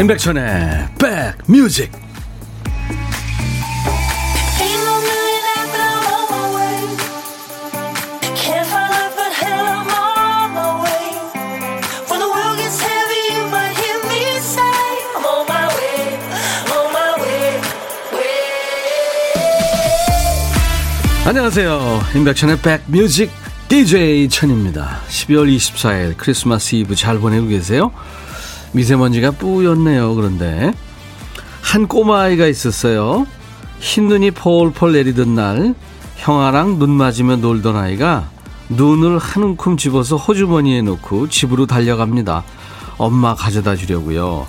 임백천의 백뮤직. 안녕하세요. 임백천의 백뮤직 DJ 천입니다. 12월 24일 크리스마스 이브 잘 보내고 계세요? 미세먼지가 뿌였네요. 그런데 한 꼬마아이가 있었어요. 흰눈이 폴폴 내리던 날 형아랑 눈 맞으며 놀던 아이가 눈을 한 움큼 집어서 호주머니에 넣고 집으로 달려갑니다. 엄마 가져다 주려고요.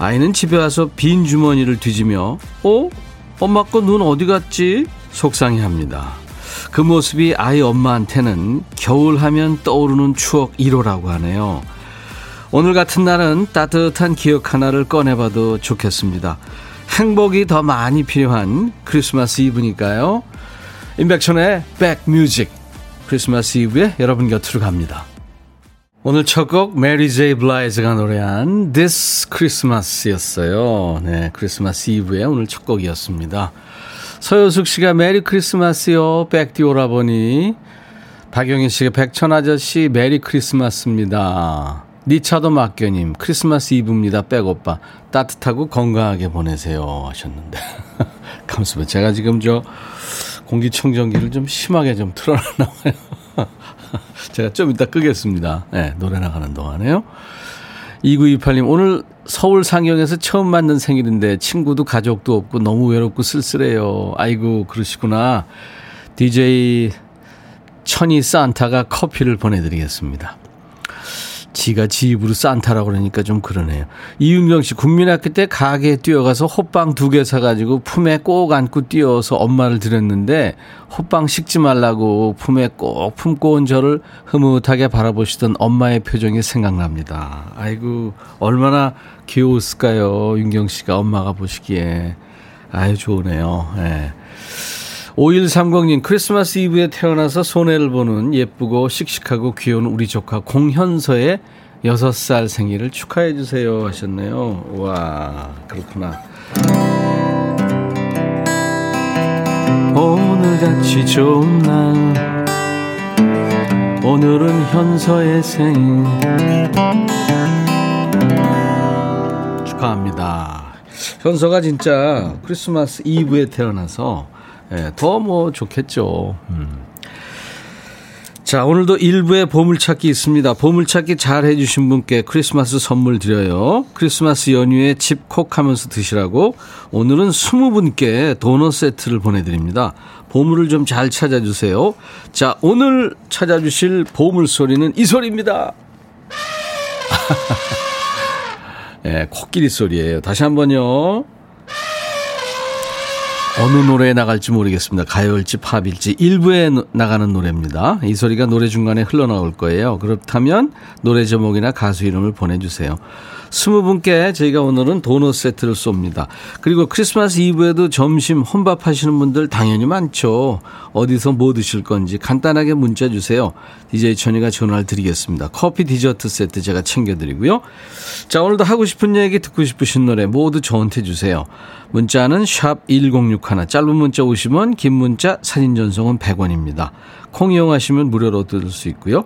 아이는 집에 와서 빈 주머니를 뒤지며 엄마 거 눈 어디 갔지? 속상해합니다. 그 모습이 아이 엄마한테는 겨울하면 떠오르는 추억 1호라고 하네요. 오늘 같은 날은 따뜻한 기억 하나를 꺼내봐도 좋겠습니다. 행복이 더 많이 필요한 크리스마스 이브니까요. 임백천의 백뮤직, 크리스마스 이브에 여러분 곁으로 갑니다. 오늘 첫 곡 메리 제이 블라이즈가 노래한 This Christmas였어요. 네, 크리스마스 이브의 오늘 첫 곡이었습니다. 서효숙 씨가 메리 크리스마스요 백디오라보니, 박용희 씨가 백천 아저씨 메리 크리스마스입니다. 니차도 막교님 크리스마스 이브입니다. 백오빠 따뜻하고 건강하게 보내세요 하셨는데 감사합니다. 제가 지금 저 공기청정기를 좀 심하게 좀 틀어놨나 봐요. 제가 좀 이따 끄겠습니다. 네, 노래 나가는 동안에요. 2928님 오늘 서울 상경에서 처음 맞는 생일인데 친구도 가족도 없고 너무 외롭고 쓸쓸해요. 아이고 그러시구나. DJ 천이 산타가 커피를 보내드리겠습니다. 지가 지 입으로 산타라고 그러니까 좀 그러네요. 이윤경 씨, 국민학교 때 가게에 뛰어가서 호빵 2개 사가지고 품에 꼭 안고 뛰어서 엄마를 드렸는데 호빵 식지 말라고 품에 꼭 품고 온 저를 흐뭇하게 바라보시던 엄마의 표정이 생각납니다. 아이고 얼마나 귀여웠을까요. 윤경 씨가 엄마가 보시기에 아유 좋으네요. 네. 5130님 크리스마스 이브에 태어나서 손해를 보는 예쁘고 씩씩하고 귀여운 우리 조카 공현서의 6살 생일을 축하해 주세요 하셨네요. 와 그렇구나. 오늘같이 좋은 날, 오늘은 현서의 생일 축하합니다. 현서가 진짜 크리스마스 이브에 태어나서 예, 더 뭐 좋겠죠. 자, 오늘도 일부에 보물찾기 있습니다. 보물찾기 잘 해주신 분께 크리스마스 선물 드려요. 크리스마스 연휴에 집콕 하면서 드시라고 오늘은 20분께 도넛 세트를 보내드립니다. 보물을 좀 잘 찾아주세요. 자, 오늘 찾아주실 보물 소리는 이 소리입니다. 예, 코끼리 소리예요. 다시 한번요. 어느 노래에 나갈지 모르겠습니다. 가요일지 팝일지. 일부에 나가는 노래입니다. 이 소리가 노래 중간에 흘러나올 거예요. 그렇다면 노래 제목이나 가수 이름을 보내주세요. 20분께 저희가 오늘은 도넛 세트를 쏩니다. 그리고 크리스마스 이브에도 점심 혼밥 하시는 분들 당연히 많죠. 어디서 뭐 드실 건지 간단하게 문자 주세요. DJ 천이가 전화를 드리겠습니다. 커피 디저트 세트 제가 챙겨드리고요. 자, 오늘도 하고 싶은 얘기 듣고 싶으신 노래 모두 저한테 주세요. 문자는 샵 1061, 짧은 문자 50원, 긴 문자 사진 전송은 100원입니다. 콩 이용하시면 무료로 들을 수 있고요.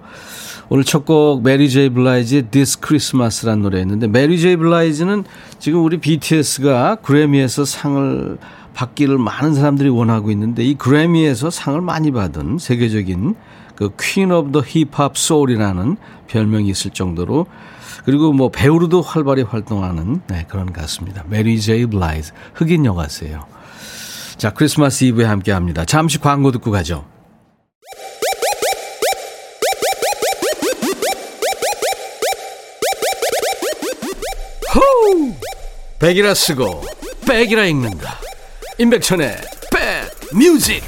오늘 첫 곡 메리 제이 블라이즈의 This Christmas라는 노래였는데, 메리 제이 블라이즈는 지금 우리 BTS가 그래미에서 상을 받기를 많은 사람들이 원하고 있는데, 이 그래미에서 상을 많이 받은 세계적인 그 Queen of the Hip Hop Soul이라는 별명이 있을 정도로, 그리고 뭐 배우로도 활발히 활동하는 네, 그런 가수입니다. 메리 제이 블라이즈, 흑인 여가수예요. 자, 크리스마스 이브에 함께합니다. 잠시 광고 듣고 가죠. 호우! 백이라 쓰고 백이라 읽는다. 임백천의 백뮤직.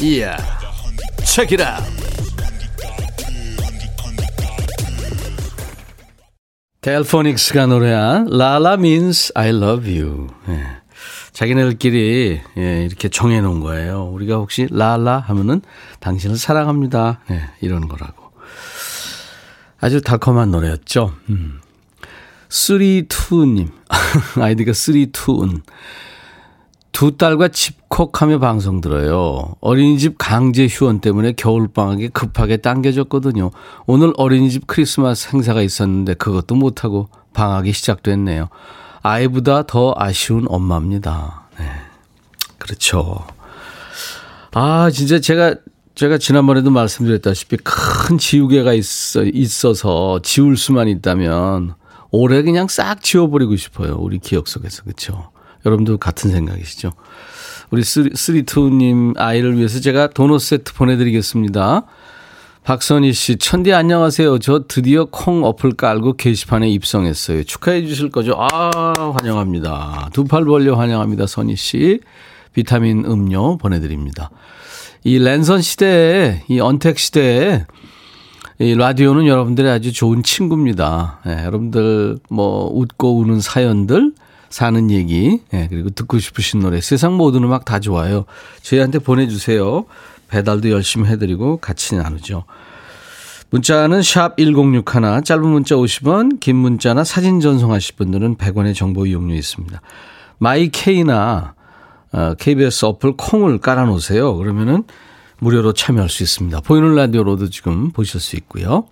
이야, 체키라. 델포닉스가 노래한 라라 means I love you. 네. 자기네들끼리 예, 이렇게 정해놓은 거예요. 우리가 혹시 라라 하면은 당신을 사랑합니다. 예, 이런 거라고. 아주 달콤한 노래였죠. 쓰리투님 아이디가 쓰리투은 두 딸과 집콕하며 방송 들어요. 어린이집 강제 휴원 때문에 겨울방학에 급하게 당겨졌거든요. 오늘 어린이집 크리스마스 행사가 있었는데 그것도 못하고 방학이 시작됐네요. 아이보다 더 아쉬운 엄마입니다. 네. 그렇죠. 아 진짜 제가 지난번에도 말씀드렸다시피 큰 지우개가 있어서 지울 수만 있다면 올해 그냥 싹 지워버리고 싶어요. 우리 기억 속에서. 그렇죠. 여러분도 같은 생각이시죠? 우리 32님 아이를 위해서 제가 도넛 세트 보내드리겠습니다. 박선희 씨, 천디 안녕하세요. 저 드디어 콩 어플 깔고 게시판에 입성했어요. 축하해 주실 거죠? 아, 환영합니다. 두 팔 벌려 환영합니다. 선희 씨. 비타민 음료 보내드립니다. 이 랜선 시대에, 이 언택 시대에 이 라디오는 여러분들의 아주 좋은 친구입니다. 네, 여러분들 뭐 웃고 우는 사연들, 사는 얘기, 네, 그리고 듣고 싶으신 노래, 세상 모든 음악 다 좋아요. 저희한테 보내주세요. 배달도 열심히 해드리고 같이 나누죠. 문자는 샵 1061, 짧은 문자 50원, 긴 문자나 사진 전송하실 분들은 100원의 정보 이용료 있습니다. 마이케이나 KBS 어플 콩을 깔아놓으세요. 그러면은 무료로 참여할 수 있습니다. 보이는 라디오로도 지금 보실 수 있고요.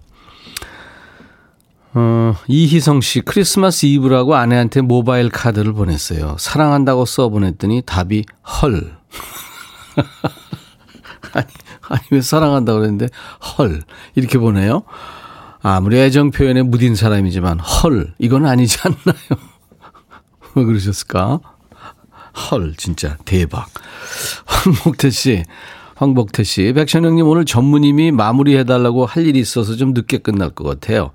이희성 씨, 크리스마스 이브라고 아내한테 모바일 카드를 보냈어요. 사랑한다고 써보냈더니 답이 헐. 아니 왜 사랑한다고 그랬는데 헐 이렇게 보내요? 아무리 애정 표현에 무딘 사람이지만 헐 이건 아니지 않나요? 왜 그러셨을까? 헐 진짜 대박. 황복태 씨, 백천영님 오늘 전무님이 마무리해달라고 할 일이 있어서 좀 늦게 끝날 것 같아요.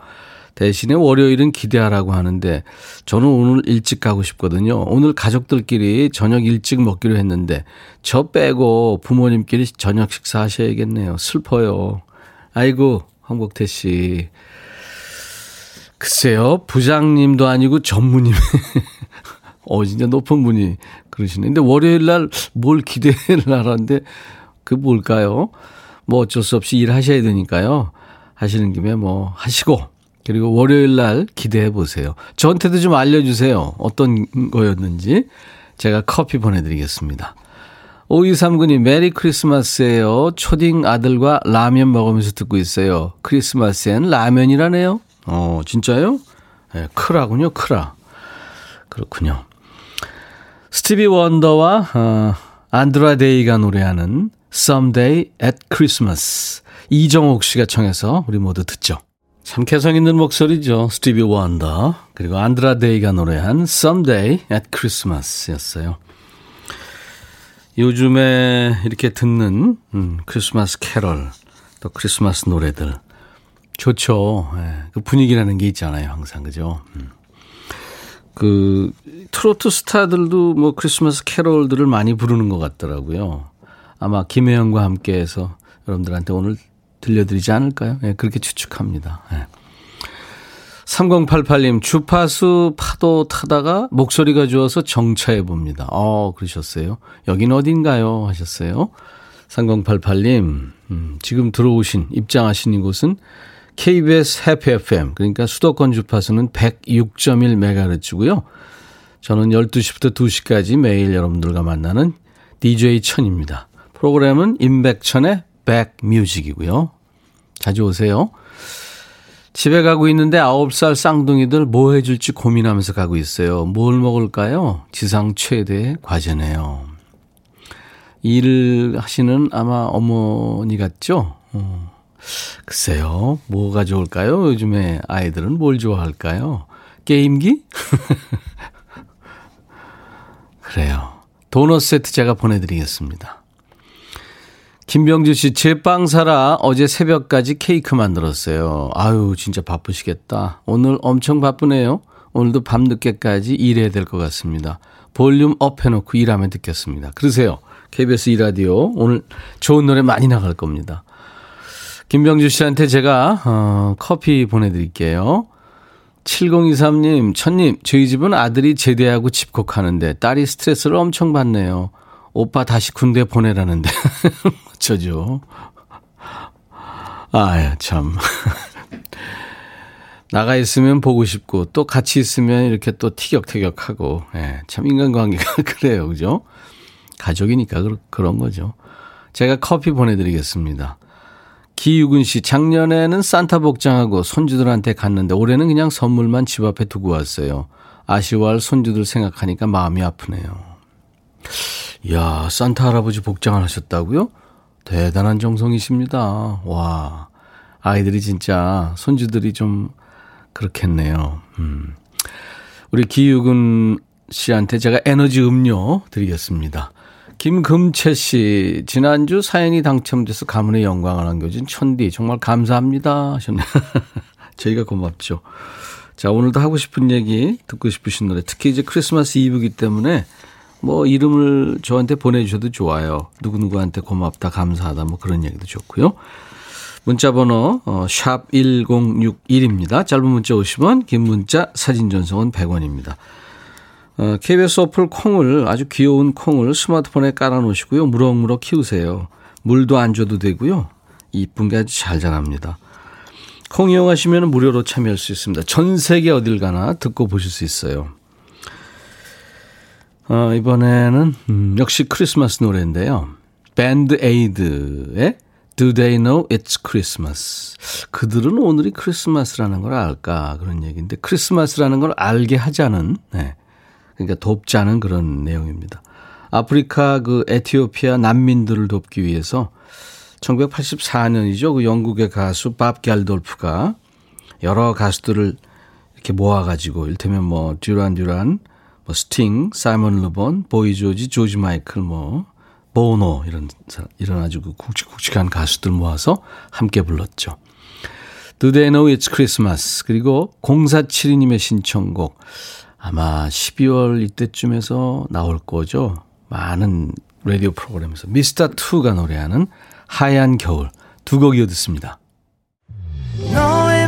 대신에 월요일은 기대하라고 하는데 저는 오늘 일찍 가고 싶거든요. 오늘 가족들끼리 저녁 일찍 먹기로 했는데 저 빼고 부모님끼리 저녁 식사하셔야겠네요. 슬퍼요. 아이고 황복태 씨. 글쎄요. 부장님도 아니고 전무님. 진짜 높은 분이 그러시네. 근데 월요일 날 뭘 기대를 하라는데 그게 뭘까요? 뭐 어쩔 수 없이 일하셔야 되니까요. 하시는 김에 뭐 하시고 그리고 월요일 날 기대해 보세요. 저한테도 좀 알려주세요. 어떤 거였는지 제가 커피 보내드리겠습니다. 5239님 메리 크리스마스예요. 초딩 아들과 라면 먹으면서 듣고 있어요. 크리스마스엔 라면이라네요. 진짜요? 네, 크라군요. 크라. 그렇군요. 스티비 원더와 안드라데이가 노래하는 Someday at Christmas 이정옥 씨가 청해서 우리 모두 듣죠. 참 개성 있는 목소리죠. 스티비 원더 그리고 안드라데이가 노래한 Someday at Christmas였어요. 요즘에 이렇게 듣는 크리스마스 캐럴 또 크리스마스 노래들 좋죠. 예, 그 분위기라는 게 있잖아요. 항상 그죠. 그 트로트 스타들도 뭐 크리스마스 캐럴들을 많이 부르는 것 같더라고요. 아마 김혜영과 함께해서 여러분들한테 오늘 들려드리지 않을까요? 네, 그렇게 추측합니다. 네. 3088님 주파수 파도 타다가 목소리가 좋아서 정차해 봅니다. 그러셨어요? 여긴 어딘가요? 하셨어요. 3088님 지금 들어오신 입장하신 이곳은 KBS 해피 FM 그러니까 수도권 주파수는 106.1MHz고요. 저는 12시부터 2시까지 매일 여러분들과 만나는 DJ 천입니다. 프로그램은 임백천의 백뮤직이고요. 자주 오세요. 집에 가고 있는데 9살 쌍둥이들 뭐 해줄지 고민하면서 가고 있어요. 뭘 먹을까요? 지상 최대의 과제네요. 일을 하시는 아마 어머니 같죠? 글쎄요. 뭐가 좋을까요? 요즘에 아이들은 뭘 좋아할까요? 게임기? 그래요. 도넛 세트 제가 보내드리겠습니다. 김병주 씨, 제 빵 사라 어제 새벽까지 케이크 만들었어요. 아유 진짜 바쁘시겠다. 오늘 엄청 바쁘네요. 오늘도 밤늦게까지 일해야 될 것 같습니다. 볼륨 업 해놓고 일하면 듣겠습니다. 그러세요. KBS 2라디오 오늘 좋은 노래 많이 나갈 겁니다. 김병주 씨한테 제가 커피 보내드릴게요. 7023님, 천님, 저희 집은 아들이 제대하고 집콕하는데 딸이 스트레스를 엄청 받네요. 오빠 다시 군대 보내라는데. 어쩌죠? 아유, 참. 나가 있으면 보고 싶고 또 같이 있으면 이렇게 또 티격태격하고, 예, 참 인간관계가 그래요, 그죠? 가족이니까 그런 거죠. 제가 커피 보내드리겠습니다. 기유근 씨, 작년에는 산타 복장하고 손주들한테 갔는데 올해는 그냥 선물만 집 앞에 두고 왔어요. 아쉬워할 손주들 생각하니까 마음이 아프네요. 이야, 산타 할아버지 복장을 하셨다고요? 대단한 정성이십니다. 와, 아이들이 진짜, 손주들이 좀 그렇겠네요. 우리 기유근 씨한테 제가 에너지 음료 드리겠습니다. 김금채 씨, 지난주 사연이 당첨돼서 가문의 영광을 안겨준 천디 정말 감사합니다 하셨네요. 저희가 고맙죠. 자, 오늘도 하고 싶은 얘기, 듣고 싶으신 노래, 특히 이제 크리스마스 이브이기 때문에 뭐 이름을 저한테 보내주셔도 좋아요. 누구누구한테 고맙다, 감사하다 뭐 그런 얘기도 좋고요. 문자번호 샵 1061입니다. 짧은 문자 50원, 긴 문자 사진 전송은 100원입니다. KBS 어플 콩을, 아주 귀여운 콩을 스마트폰에 깔아놓으시고요. 무럭무럭 키우세요. 물도 안 줘도 되고요. 이쁜 게 아주 잘 자랍니다. 콩 이용하시면 무료로 참여할 수 있습니다. 전 세계 어딜 가나 듣고 보실 수 있어요. 이번에는 역시 크리스마스 노래인데요. 밴드 에이드의 Do They Know It's Christmas. 그들은 오늘이 크리스마스라는 걸 알까, 그런 얘기인데, 크리스마스라는 걸 알게 하자는, 네, 그러니까 돕지 않은 그런 내용입니다. 아프리카 그 에티오피아 난민들을 돕기 위해서 1984년이죠. 그 영국의 가수 밥 갤돌프가 여러 가수들을 이렇게 모아가지고, 이를테면 뭐 듀란 듀란, 뭐 스팅, 사이먼 르본, 보이조지, 조지 마이클, 뭐 보노 이런 아주 그 굵직굵직한 가수들 모아서 함께 불렀죠. Do They Know It's Christmas. 그리고 0472님의 신청곡, 아마 12월 이때쯤에서 나올 거죠. 많은 라디오 프로그램에서 미스터2가 노래하는 하얀 겨울, 두 곡이어 듣습니다. 너의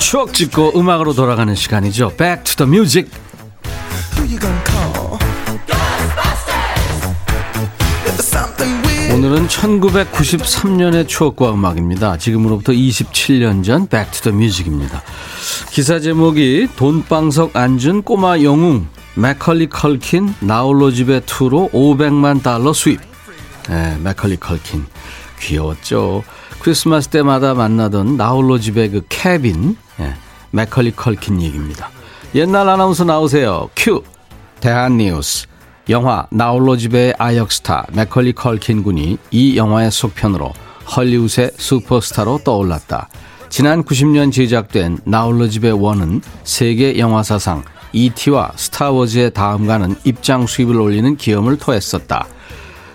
추억 찍고 음악으로 돌아가는 시간이죠. Back to the music. 오늘은 1993년의 추억과 음악입니다. 지금으로부터 27년 전 Back to the music입니다. 기사 제목이 돈방석 안준 꼬마 영웅 맥컬리 컬킨 나홀로 집에 2로 $5,000,000 수입. 네, 맥컬리 컬킨 귀여웠죠. 크리스마스 때마다 만나던 나홀로 집의 그 캐빈, 예, 맥컬리 컬킨 얘기입니다. 옛날 아나운서 나오세요. 큐. 대한뉴스. 영화 나홀로 집의 아역스타 맥컬리 컬킨 군이 이 영화의 속편으로 헐리우드의 슈퍼스타로 떠올랐다. 지난 90년 제작된 나홀로 집의 1은 세계 영화사상 E.T.와 스타워즈의 다음가는 입장 수입을 올리는 기염을 토했었다.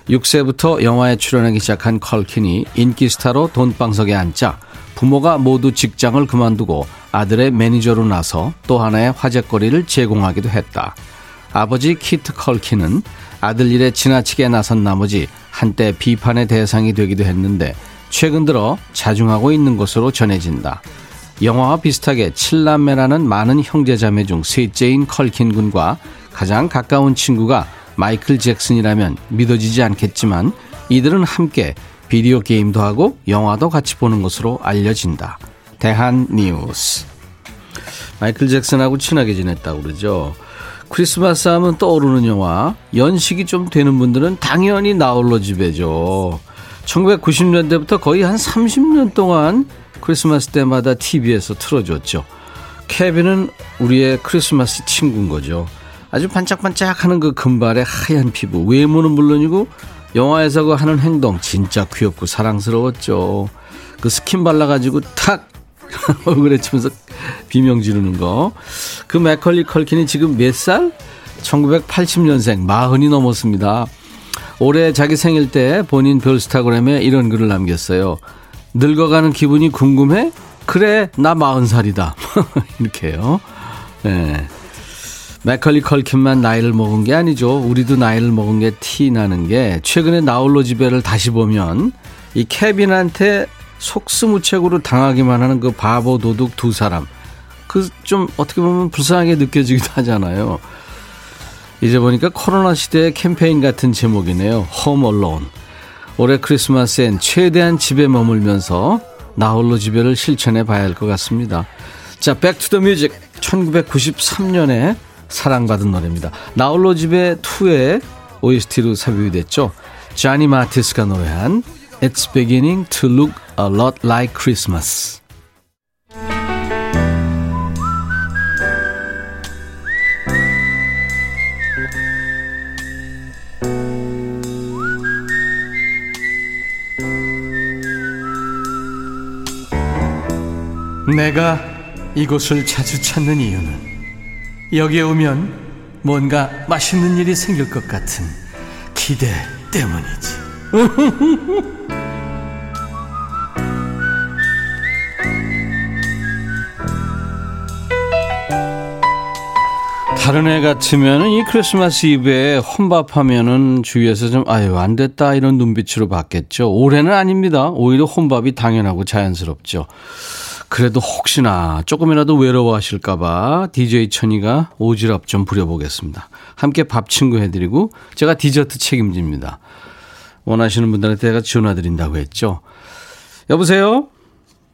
6세부터 영화에 출연하기 시작한 컬킨이 인기 스타로 돈방석에 앉자 부모가 모두 직장을 그만두고 아들의 매니저로 나서 또 하나의 화제거리를 제공하기도 했다. 아버지 키트 컬킨은 아들 일에 지나치게 나선 나머지 한때 비판의 대상이 되기도 했는데 최근 들어 자중하고 있는 것으로 전해진다. 영화와 비슷하게 7남매라는 많은 형제자매 중 셋째인 컬킨 군과 가장 가까운 친구가 마이클 잭슨이라면 믿어지지 않겠지만 이들은 함께 비디오 게임도 하고 영화도 같이 보는 것으로 알려진다. 대한 뉴스. 마이클 잭슨하고 친하게 지냈다고 그러죠. 크리스마스 하면 떠오르는 영화, 연식이 좀 되는 분들은 당연히 나홀로 집에죠. 1990년대부터 거의 한 30년 동안 크리스마스 때마다 TV에서 틀어줬죠. 케빈은 우리의 크리스마스 친구인 거죠. 아주 반짝반짝하는 그 금발의 하얀 피부, 외모는 물론이고 영화에서 그 하는 행동 진짜 귀엽고 사랑스러웠죠. 그 스킨 발라가지고 탁 얼굴에 치면서 비명 지르는 거. 그 맥컬리 컬킨이 지금 몇 살? 1980년생, 40이 넘었습니다. 올해 자기 생일 때 본인 별스타그램에 이런 글을 남겼어요. 늙어가는 기분이 궁금해? 그래, 나 40살이다. 이렇게요. 네. 맥컬리 컬킨만 나이를 먹은 게 아니죠. 우리도 나이를 먹은 게 티나는 게, 최근에 나홀로 집에를 다시 보면 이 케빈한테 속수무책으로 당하기만 하는 그 바보 도둑 두 사람, 그 좀 어떻게 보면 불쌍하게 느껴지기도 하잖아요. 이제 보니까 코로나 시대의 캠페인 같은 제목이네요. Home Alone. 올해 크리스마스엔 최대한 집에 머물면서 나홀로 집에를 실천해 봐야 할 것 같습니다. 자, Back to the Music. 1993년에 사랑받은 노래입니다. 나홀로 집에 2의 OST로 삽입이 됐죠. 자니 마티스가 노래한 It's beginning to look a lot like Christmas. 내가 이곳을 자주 찾는 이유는 여기에 오면 뭔가 맛있는 일이 생길 것 같은 기대 때문이지. 다른 애 같으면 이 크리스마스 이브에 혼밥하면은 주위에서 좀 아유 안 됐다 이런 눈빛으로 봤겠죠. 올해는 아닙니다. 오히려 혼밥이 당연하고 자연스럽죠. 그래도 혹시나 조금이라도 외로워하실까 봐 DJ 천이가 오지랖 좀 부려보겠습니다. 함께 밥 친구 해드리고 제가 디저트 책임집니다. 원하시는 분들한테 제가 전화드린다고 했죠. 여보세요?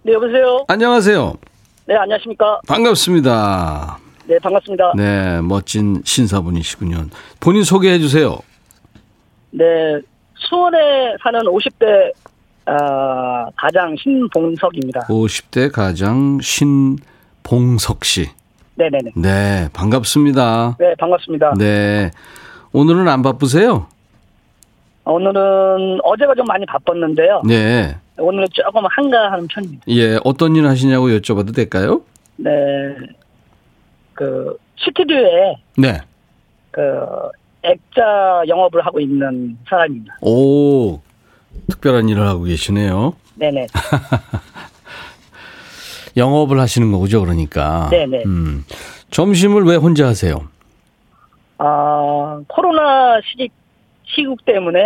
네, 여보세요? 안녕하세요? 네, 안녕하십니까? 반갑습니다. 네, 반갑습니다. 네, 멋진 신사분이시군요. 본인 소개해 주세요. 네, 수원에 사는 50대 가장 신봉석입니다. 50대 가장 신봉석 씨. 네네네. 네, 반갑습니다. 네, 반갑습니다. 네, 오늘은 안 바쁘세요? 오늘은 어제가 좀 많이 바빴는데요. 네. 오늘은 조금 한가한 편입니다. 예, 어떤 일 하시냐고 여쭤봐도 될까요? 네. 그 스튜디오에 네. 그 액자 영업을 하고 있는 사람입니다. 오, 특별한 일을 하고 계시네요. 네네. 영업을 하시는 거죠, 그러니까. 네네. 점심을 왜 혼자 하세요? 아, 코로나 시국 때문에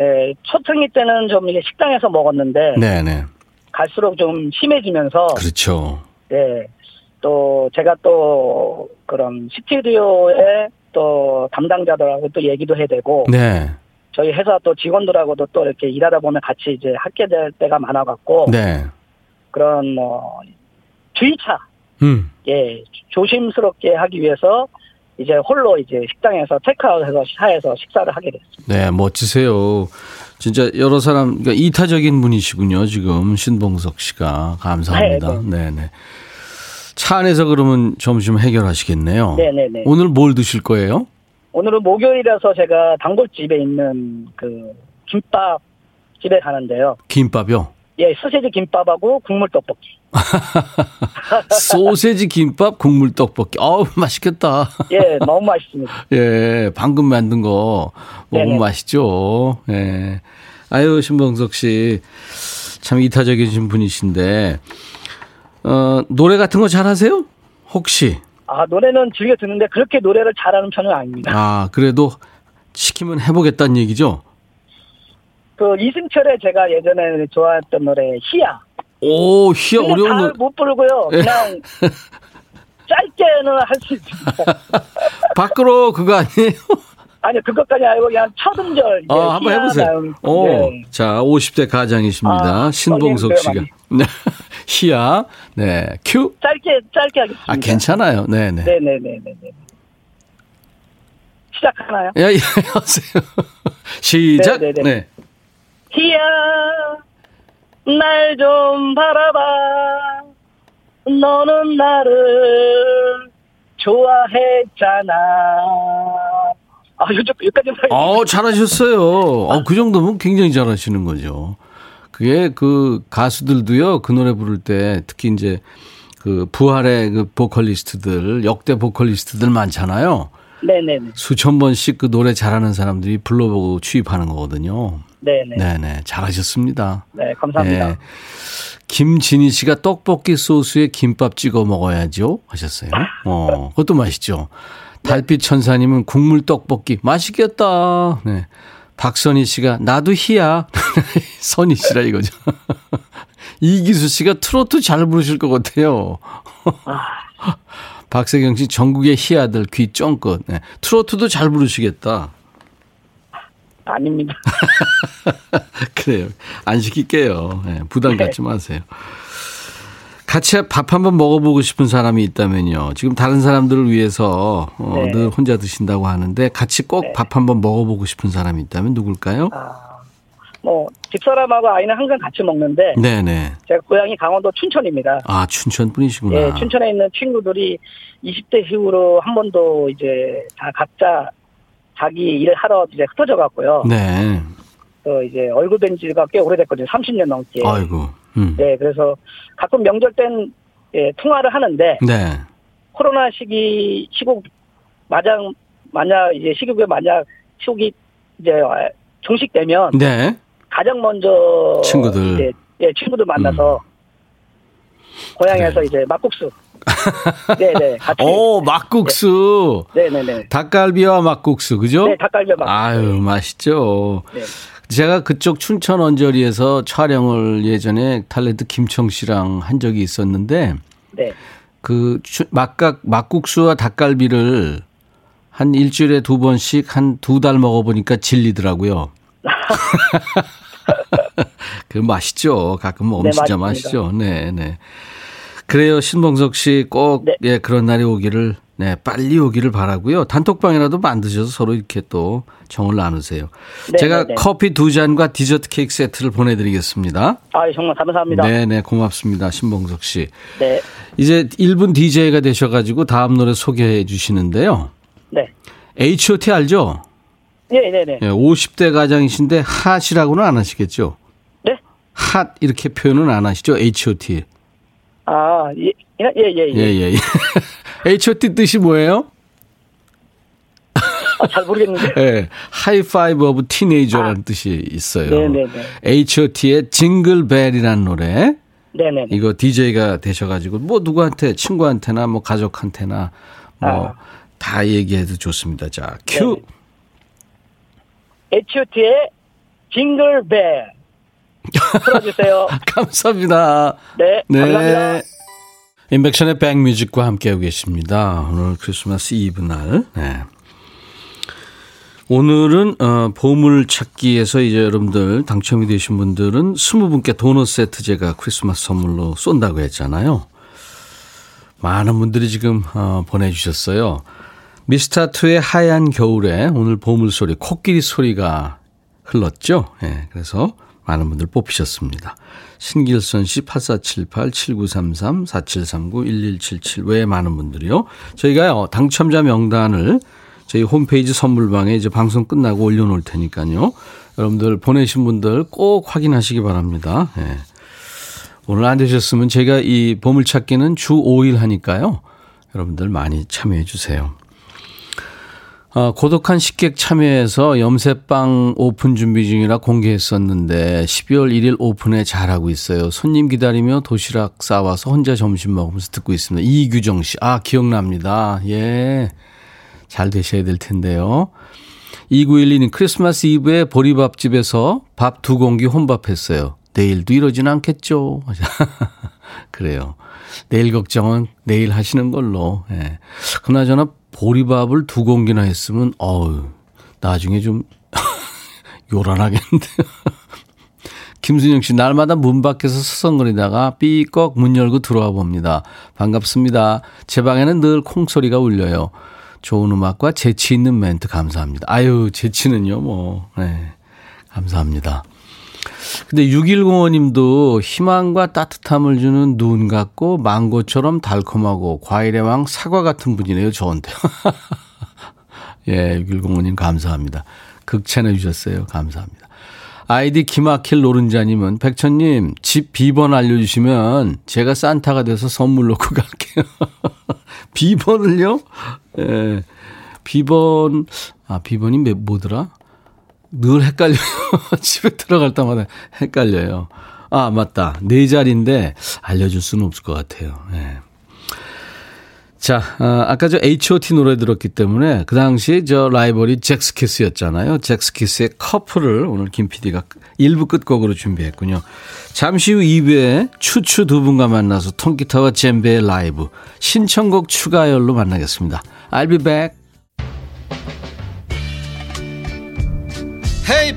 예, 초창기 때는 좀 이게 식당에서 먹었는데 네네. 갈수록 좀 심해지면서 그렇죠. 네. 또 제가 또 그런 스튜디오에 또 담당자들하고 또 얘기도 해야 되고 네. 저희 회사 또 직원들하고도 또 이렇게 일하다 보면 같이 이제 하게 될 때가 많아갖고 네. 그런 뭐 주의차 예 조심스럽게 하기 위해서 이제 홀로 이제 식당에서 테이크아웃해서 차에서 식사를 하게 됐습니다. 네, 멋지세요. 진짜 여러 사람 그러니까 이타적인 분이시군요. 지금 신봉석 씨가 감사합니다. 네네. 네. 차 안에서 그러면 점심 해결하시겠네요. 네네네. 오늘 뭘 드실 거예요? 오늘은 목요일이라서 제가 단골집에 있는 그 김밥 집에 가는데요. 김밥요? 예, 소세지 김밥하고 국물 떡볶이. 소세지 김밥 국물 떡볶이. 아우 맛있겠다. 예, 너무 맛있습니다. 예, 방금 만든 거 너무 네네. 맛있죠. 예, 아유 신봉석 씨 참 이타적이신 분이신데. 노래 같은 거 잘하세요? 혹시? 아, 노래는 즐겨 듣는데 그렇게 노래를 잘하는 편은 아닙니다. 아, 그래도 시키면 해보겠다는 얘기죠? 그 이승철의 제가 예전에 좋아했던 노래 희야. 오, 희야 어려운 노래. 못 부르고요. 그냥 예. 짧게는 할 수 있습니다. 밖으로 그거 아니에요? 아니, 그것까지 알고 그냥 첫 음절. 아, 한번 해보세요. 오, 네. 자, 50대 가장이십니다. 아, 신봉석 씨가. 네. 희야, 네, 큐. 짧게 하겠습니다. 아, 괜찮아요. 네네. 네네네네. 시작하나요? 예, 하세요. 시작. 네네네. 희야, 날 좀 바라봐. 너는 나를 좋아했잖아. 아, 여기까지만. 아, 잘하셨어요. 아, 그 정도면 굉장히 잘하시는 거죠. 그게 그 가수들도요, 그 노래 부를 때 특히 이제 그 부활의 그 보컬리스트들, 역대 보컬리스트들 많잖아요. 네네네. 수천 번씩 그 노래 잘하는 사람들이 불러보고 취입하는 거거든요. 네네. 네네. 잘하셨습니다. 네, 감사합니다. 네. 김진희 씨가 떡볶이 소스에 김밥 찍어 먹어야죠. 하셨어요. 어, 그것도 맛있죠. 달빛 천사님은 국물 떡볶이. 맛있겠다. 네. 박선희 씨가 나도 희야. 선희 씨라 이거죠. 이기수 씨가 트로트 잘 부르실 것 같아요. 박세경 씨 전국의 희아들 귀 쫑긋. 네. 트로트도 잘 부르시겠다. 아닙니다. 그래요. 안 시킬게요. 네, 부담 갖지 마세요. 같이 밥 한번 먹어보고 싶은 사람이 있다면요. 지금 다른 사람들을 위해서 늘 혼자 드신다고 하는데 같이 꼭 밥 한번 먹어보고 싶은 사람이 있다면 누굴까요? 아, 뭐 집사람하고 아이는 항상 같이 먹는데 네네. 제가 고향이 강원도 춘천입니다. 아, 춘천 분이시구나. 예, 춘천에 있는 친구들이 20대 이후로 한 번도 이제 다 각자 자기 일을 하러 이제 흩어져 갔고요. 네. 또 이제 얼굴 된 지가 꽤 오래됐거든요. 30년 넘게. 아이고. 네, 그래서 가끔 명절 땐 예, 통화를 하는데 네. 코로나 시기 시국 만약 이제 시국에 만약 시국이 이제 종식되면 네. 가장 먼저 친구들 이제, 예, 친구들 만나서 고향에서 그래. 이제 막국수. 네네. 같이. 오, 막국수. 네. 네네네. 닭갈비와 막국수, 그죠? 네, 닭갈비와 막국수. 아유, 맛있죠. 네. 제가 그쪽 춘천 언저리에서 촬영을 예전에 탤런트 김청 씨랑 한 적이 있었는데, 네. 그 막국수와 닭갈비를 한 일주일에 두 번씩 한 두 달 먹어보니까 질리더라고요. 그 맛있죠. 가끔 먹으면 네, 진짜 맛있습니다. 맛있죠. 네, 네. 그래요, 신봉석 씨 꼭 네. 예, 그런 날이 오기를 네, 빨리 오기를 바라고요. 단톡방이라도 만드셔서 서로 이렇게 또 정을 나누세요. 네, 제가 네, 네. 커피 두 잔과 디저트 케이크 세트를 보내드리겠습니다. 아, 정말 감사합니다. 네네, 고맙습니다, 신봉석 씨. 네. 이제 1분 DJ가 되셔가지고 다음 노래 소개해 주시는데요. 네. H.O.T. 알죠? 네네네. 네, 네. 50대 가장이신데 핫이라고는 안 하시겠죠? 네. 핫 이렇게 표현은 안 하시죠? H.O.T. 아, 예. H.O.T. 뜻이 뭐예요? 아, 잘 모르겠는데. 네, 하이파이브 오브 티네이저라는 뜻이 있어요. 네네네. H.O.T의 징글벨이라는 노래. 네네. 이거 DJ가 되셔가지고 뭐 누구한테 친구한테나 뭐 가족한테나 뭐 다 얘기해도 좋습니다. 자, 큐. H.O.T의 징글벨. 틀어주세요. 감사합니다. 네, 네. 감사합니다. 인백션의 백뮤직과 함께하고 계십니다. 오늘 크리스마스 이브 날. 네. 오늘은 보물찾기에서 이제 여러분들 당첨이 되신 분들은 20분께 도넛 세트 제가 크리스마스 선물로 쏜다고 했잖아요. 많은 분들이 지금 보내주셨어요. 미스터2의 하얀 겨울에 오늘 보물소리 코끼리 소리가 흘렀죠. 네, 그래서 많은 분들 뽑히셨습니다. 신길선 씨, 8478, 7933, 4739, 1177 외에 많은 분들이요. 저희가요, 당첨자 명단을 저희 홈페이지 선물방에 이제 방송 끝나고 올려놓을 테니까요. 여러분들 보내신 분들 꼭 확인하시기 바랍니다. 예. 오늘 안 되셨으면 제가 이 보물찾기는 주 5일 하니까요. 여러분들 많이 참여해 주세요. 고독한 식객 참여해서 염색빵 오픈 준비 중이라 공개했었는데 12월 1일 오픈에 잘하고 있어요. 손님 기다리며 도시락 싸와서 혼자 점심 먹으면서 듣고 있습니다. 이규정 씨. 아, 기억납니다. 예, 잘 되셔야 될 텐데요. 2912님 크리스마스 이브에 보리밥집에서 밥 2공기 혼밥했어요. 내일도 이러진 않겠죠. 그래요. 내일 걱정은 내일 하시는 걸로. 예. 그나저나 보리밥을 2공기나 했으면 어우 나중에 좀 요란하겠는데. 김순영 씨 날마다 문 밖에서 서성거리다가 삐걱 문 열고 들어와 봅니다. 반갑습니다. 제 방에는 늘 콩소리가 울려요. 좋은 음악과 재치 있는 멘트 감사합니다. 아유 재치는요 뭐. 네, 감사합니다. 근데 6105님도 희망과 따뜻함을 주는 눈 같고 망고처럼 달콤하고 과일의 왕 사과 같은 분이네요. 저한테. 예, 6105님 감사합니다. 극찬해 주셨어요. 감사합니다. 아이디 기막힐 노른자님은 백천님 집 비번 알려주시면 제가 산타가 돼서 선물 놓고 갈게요. 비번을요? 예, 비번, 아, 비번이 뭐더라? 늘 헷갈려요. 집에 들어갈 때마다 헷갈려요. 아, 맞다. 네 자리인데 알려줄 수는 없을 것 같아요. 예. 자, 아까 저 H.O.T. 노래 들었기 때문에 그 당시 저 라이벌이 잭스키스였잖아요. 잭스키스의 커플을 오늘 김 PD가 1부 끝곡으로 준비했군요. 잠시 후 2부에 추추 두 분과 만나서 통기타와 젬베의 라이브 신청곡 추가열로 만나겠습니다. I'll be back. 헤이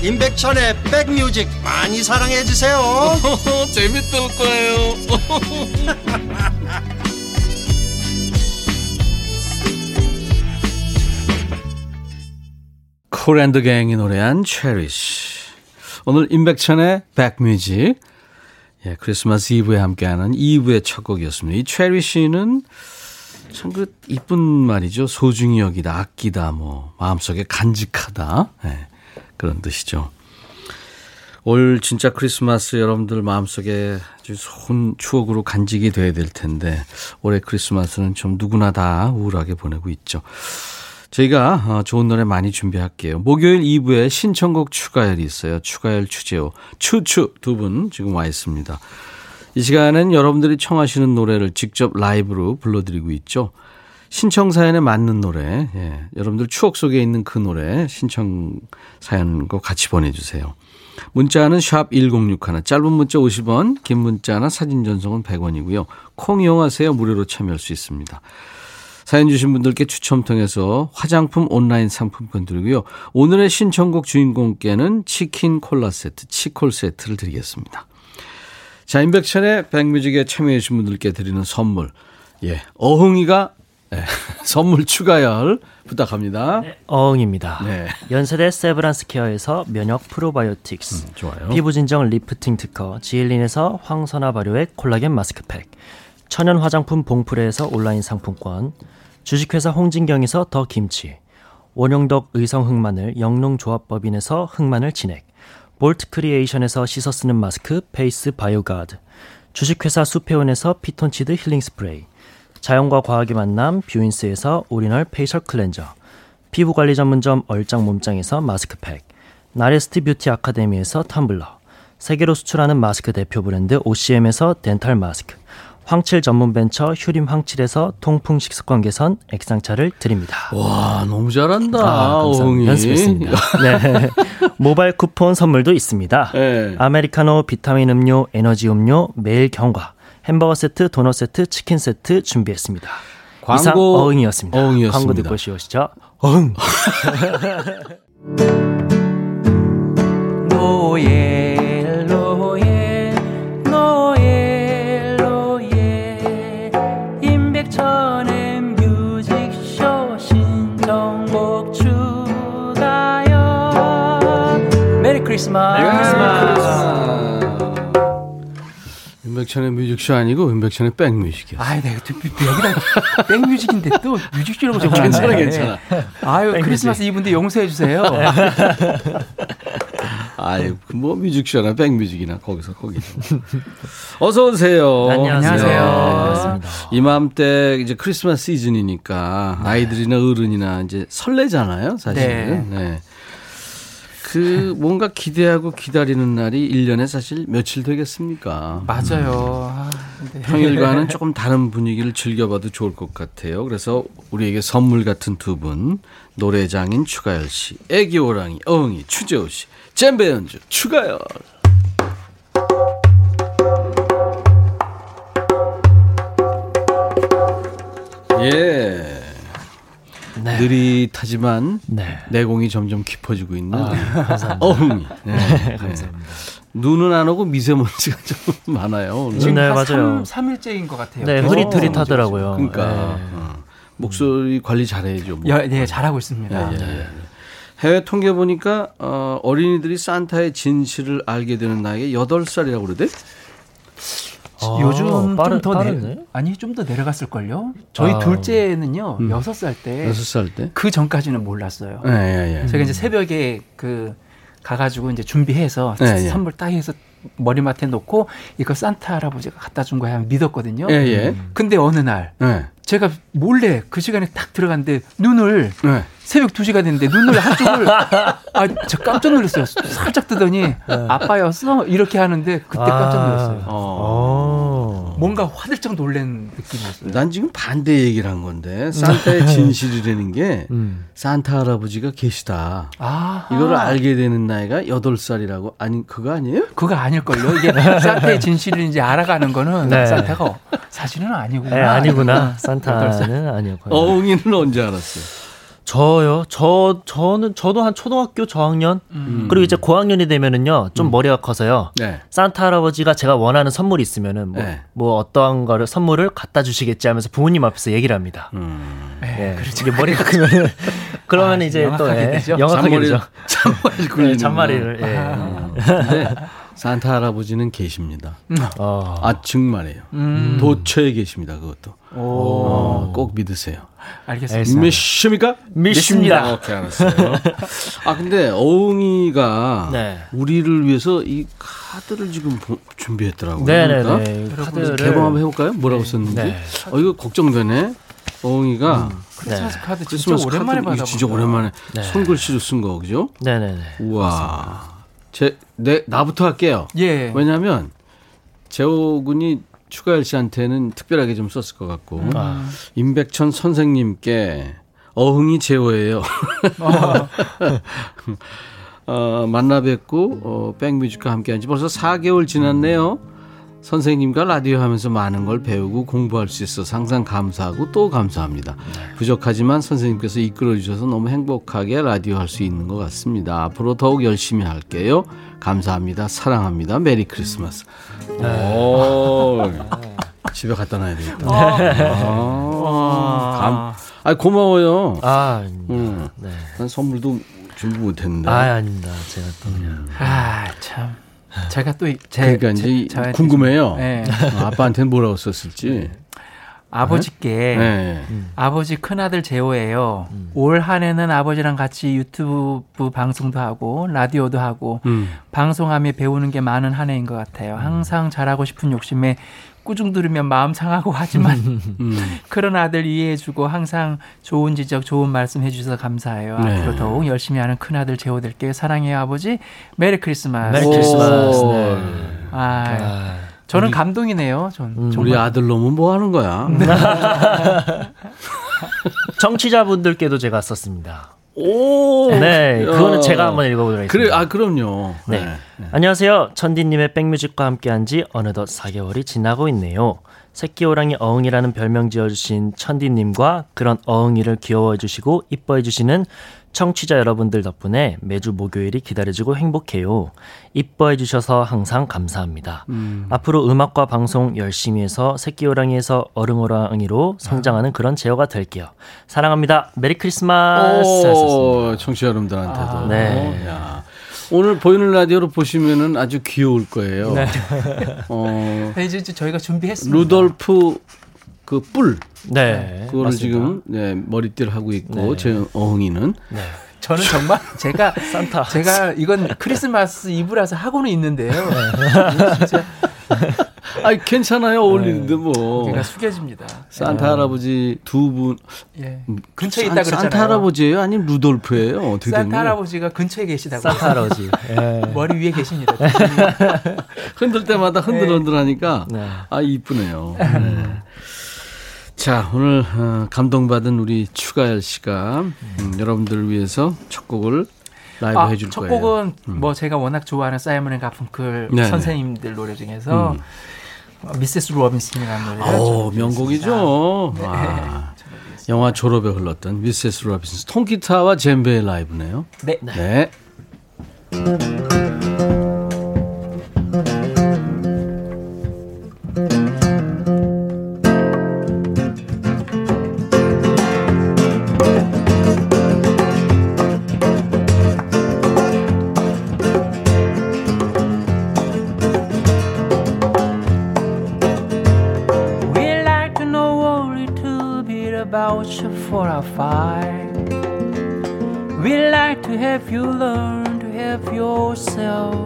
임백천의 백뮤직 많이 사랑해 주세요. 재밌을 거예요. 콜앤드갱이 노래한 Cherish. 오늘 임백천의 백뮤직, 예, 크리스마스 이브에 함께하는 2부의 첫 곡이었습니다. 이 Cherish는 참 그 이쁜 말이죠. 소중히 여기다, 아끼다, 뭐 마음속에 간직하다. 예. 그런 뜻이죠. 올 진짜 크리스마스 여러분들 마음속에 아주 좋은 추억으로 간직이 돼야 될 텐데 올해 크리스마스는 좀 누구나 다 우울하게 보내고 있죠. 저희가 좋은 노래 많이 준비할게요. 목요일 2부에 신청곡 추가열이 있어요. 추가열 추제호, 추추 두 분 지금 와 있습니다. 이 시간은 여러분들이 청하시는 노래를 직접 라이브로 불러드리고 있죠. 신청 사연에 맞는 노래, 예, 여러분들 추억 속에 있는 그 노래 신청 사연과 같이 보내주세요. 문자는 샵 1061, 짧은 문자 50원, 긴 문자나 사진 전송은 100원이고요. 콩 이용하세요. 무료로 참여할 수 있습니다. 사연 주신 분들께 추첨 통해서 화장품 온라인 상품권 드리고요. 오늘의 신청곡 주인공께는 치킨 콜라 세트, 치콜 세트를 드리겠습니다. 자, 임백천의 백뮤직에 참여해 주신 분들께 드리는 선물, 예, 어흥이가 네, 선물 추가열 부탁합니다. 네, 어흥입니다. 네. 연세대 세브란스케어에서 면역 프로바이오틱스, 좋아요. 피부진정 리프팅 특허 지일린에서 황선화 발효액 콜라겐 마스크팩, 천연 화장품 봉프레에서 온라인 상품권, 주식회사 홍진경에서 더 김치, 원용덕 의성 흑마늘 영농조합법인에서 흑마늘 진액, 볼트 크리에이션에서 씻어 쓰는 마스크 페이스 바이오가드, 주식회사 수페온에서 피톤치드 힐링 스프레이, 자연과 과학의 만남 뷰인스에서 오리널 페이셜 클렌저, 피부관리 전문점 얼짱 몸짱에서 마스크팩, 나레스트 뷰티 아카데미에서 텀블러, 세계로 수출하는 마스크 대표 브랜드 OCM에서 덴탈 마스크, 황칠 전문 벤처 휴림 황칠에서 통풍 식습관 개선 액상차를 드립니다. 와, 너무 잘한다. 아, 어흥이. 연습했습니다. 네. 모바일 쿠폰 선물도 있습니다. 네. 아메리카노, 비타민 음료, 에너지 음료, 매일 경과, 햄버거 세트, 도넛 세트, 치킨 세트 준비했습니다. 광고, 이상 어흥이었습니다. 광고 듣고 쉬우시죠. 어흥. 노엘 노엘 노엘 노엘 임백천의 뮤직쇼 신청곡 추가요. 메리 크리스마스. 메리 크리스마스. 임백천의 뮤직쇼 아니고 임백천의 백뮤직이었어. 아, 내가 또 여기다 백뮤직인데 또 뮤직쇼라고 적어놨네. 괜찮아, 괜찮아. 아유, 백뮤직. 크리스마스 이브인데 용서해 주세요. 아유, 뭐 뮤직쇼나 백뮤직이나 거기서 거기. 어서 오세요. 안녕하세요. 반갑습니다. 이맘때 이제 크리스마스 시즌이니까 네. 아이들이나 어른이나 이제 설레잖아요, 사실은. 네. 네. 그 뭔가 기대하고 기다리는 날이 1년에 사실 며칠 되겠습니까? 맞아요. 네. 평일과는 조금 다른 분위기를 즐겨봐도 좋을 것 같아요. 그래서 우리에게 선물 같은 두 분, 노래장인 추가열 씨, 애기호랑이 어흥이 추재호 씨, 젬베 연주 추가열. 네. 네. 느릿하지만 네. 내공이 점점 깊어지고 있는 감사합니다. 어흥이. 네. 네, 감사합니다. 눈은 안 오고 미세먼지가 좀 많아요. 오늘. 지금 네, 맞아요. 3일째인 것 같아요. 네, 흐릿흐릿하더라고요. 그러니까 네. 목소리 관리 잘해야죠. 뭐. 네, 잘하고 있습니다. 예, 예, 예. 해외 통계 보니까 어린이들이 산타의 진실을 알게 되는 나이가 8살이라고 그러대? 요즘 좀 더 아니 좀 더 내려갔을걸요. 저희 둘째는요 6살 때 6살 때 그 전까지는 몰랐어요. 예, 예, 예. 제가 이제 새벽에 그 가가지고 이제 준비해서 예, 예. 선물 따위해서 머리맡에 놓고 이거 산타 할아버지가 갖다 준 거야 믿었거든요. 예, 예. 근데 어느 날 예. 제가 몰래 그 시간에 딱 들어갔는데 눈을 예. 새벽 2시가 됐는데 눈을 한쪽을 저 깜짝 놀랐어요. 살짝 뜨더니 네. 아빠였어? 이렇게 하는데 그때 깜짝 놀랐어요. 뭔가 화들짝 놀란 느낌이었어요. 난 지금 반대 얘기를 한 건데 산타의 진실이라는 게 산타 할아버지가 계시다. 아하. 이걸 알게 되는 나이가 8살이라고. 아니 그거 아니에요? 그거 아닐걸요. 이게 산타의 진실인지 알아가는 거는 네. 산타가 사실은 아니구나. 네, 아니구나. 산타는 아니었고요. 어흥이는 언제 알았어요? 저요. 저도 한 초등학교 저학년 그리고 이제 고학년이 되면은요 좀 머리가 커서요. 네. 산타 할아버지가 제가 원하는 선물이 있으면은 뭐 어떠한 거를 선물을 갖다 주시겠지 하면서 부모님 앞에서 얘기를 합니다. 네. 그렇죠. 이게 머리가 크면은 그러면 이제 영악하게 또 영악하게 되죠. 잔머리를. 예. 네. 산타 할아버지는 계십니다. 아 정말이에요. 도처에 계십니다. 그것도. 꼭 믿으세요. 알겠습니다. 믿습니까? 믿습니다. 오케이, 알았어요. 아 근데 어흥이가 네. 우리를 위해서 이 카드를 지금 준비했더라고요. 네네네. 그러니까 카드를 개봉 한번 해볼까요? 뭐라고 네. 썼는지. 네. 이거 걱정되네. 어흥이가 크리스마스 네. 카드 진짜 오랜만에 받아보죠. 진짜 오랜만에 네. 손글씨로 쓴 거 그죠? 네네네. 우와. 나부터 할게요. 예. 왜냐하면 재호 군이 추가열 씨한테는 특별하게 좀 썼을 것 같고 임백천 선생님께 어흥이 재호예요. 만나 뵙고 백뮤직과 함께한 지 벌써 4개월 지났네요. 선생님과 라디오 하면서 많은 걸 배우고 공부할 수 있어서 항상 감사하고 또 감사합니다. 부족하지만 선생님께서 이끌어주셔서 너무 행복하게 라디오 할 수 있는 것 같습니다. 앞으로 더욱 열심히 할게요. 감사합니다. 사랑합니다. 메리 크리스마스. 오, 집에 갖다 놔야 되겠다. 고마워요. 네. 난 선물도 준비 못했는데. 아닙니다. 제가 또 그냥. 참. 제가 또 그러니까 궁금해요. 네. 아빠한테는 뭐라고 썼을지. 네. 아버지께 네. 아버지 큰아들 재호예요. 올 한 해는 아버지랑 같이 유튜브 방송도 하고 라디오도 하고 방송하며 배우는 게 많은 한 해인 것 같아요. 항상 잘하고 싶은 욕심에 꾸중 두르면 마음 상하고 하지만 그런 아들 이해해주고 항상 좋은 지적 좋은 말씀 해주셔서 감사해요. 네. 앞으로 더욱 열심히 하는 큰아들 재호들께 사랑해요 아버지. 메리 크리스마스. 메리 크리스마스. 네. 저는 감동이네요. 우리 아들 놈은 뭐 하는 거야. 청취자분들께도 제가 썼습니다. 오, 네, 그거는 제가 한번 읽어보도록 하겠습니다. 그래, 그럼요. 네. 네. 안녕하세요. 천디님의 백뮤직과 함께한 지 어느덧 4개월이 지나고 있네요. 새끼 호랑이 어흥이라는 별명 지어주신 천디님과 그런 어흥이를 귀여워해주시고 이뻐해주시는 청취자 여러분들 덕분에 매주 목요일이 기다려지고 행복해요. 이뻐해주셔서 항상 감사합니다. 앞으로 음악과 방송 열심히 해서 새끼 호랑이에서 어른 호랑이로 성장하는 그런 제어가 될게요. 사랑합니다. 메리 크리스마스. 오, 청취자 여러분들한테도. 네. 야. 오늘 보이는 라디오로 보시면은 아주 귀여울 거예요. 네. 이제 저희가 준비했습니다. 루돌프 그 뿔. 네. 그거를 맞습니다. 지금 네, 머리띠를 하고 있고 네. 제 어흥이는. 네. 저는 정말 제가 산타. 제가 이건 크리스마스 이브라서 하고는 있는데요. 네. 진짜. 아니 괜찮아요. 어울리는데 뭐. 제가 숙여집니다. 산타 할아버지 두 분 예. 근처에 있다 그랬잖아요. 산타 할아버지예요? 아니면 루돌프예요? 어떻게 산타 됐나요? 할아버지가 근처에 계시다고. 산타 할아버지. 예. 머리 위에 계십니다. 흔들 때마다 흔들흔들하니까 네. 이쁘네요. 네. 자, 오늘 감동받은 우리 추가열 씨가 여러분들을 위해서 첫 곡을 라이브 해줄 거예요. 첫 곡은 뭐 제가 워낙 좋아하는 사이먼 앤 가펑클 네네. 선생님들 노래 중에서 미세스 로빈슨이라는 노래가 명곡이죠. 네. 영화 졸업에 흘렀던 미세스 로빈스 통기타와 젬베의 라이브네요. 네. 네. We like to have you learn to help yourself.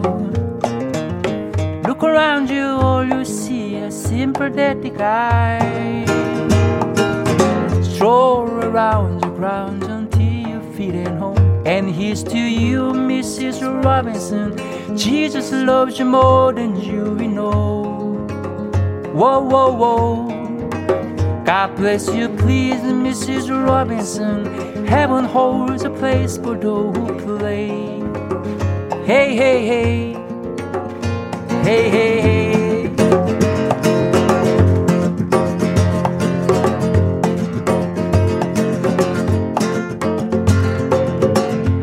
Look around you, all you see are sympathetic eyes. Stroll around the grounds until you feel at home. And here's to you, Mrs. Robinson. Jesus loves you more than you we know. Whoa, whoa, whoa. God bless you, please, Mrs. Robinson. Heaven holds a place for those who play. Hey, hey, hey. Hey, hey, hey.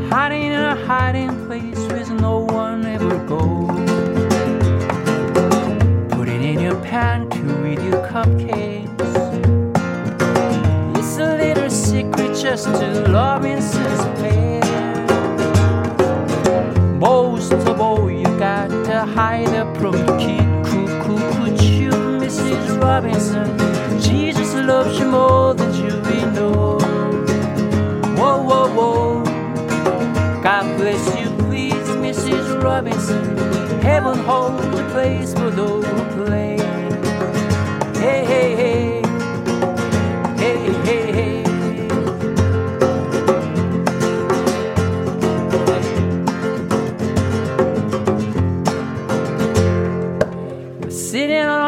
Hiding in a hiding place where no one ever goes. Put it in your pantry with your cupcake. Just to Robinson's place. Most of all, you got to hide it from the kid. Could you, Mrs. Robinson? Jesus loves you more than you even know. Whoa, whoa, whoa. God bless you, please, Mrs. Robinson. Heaven holds a place for those who play. Hey, hey, hey. Hey, hey, hey.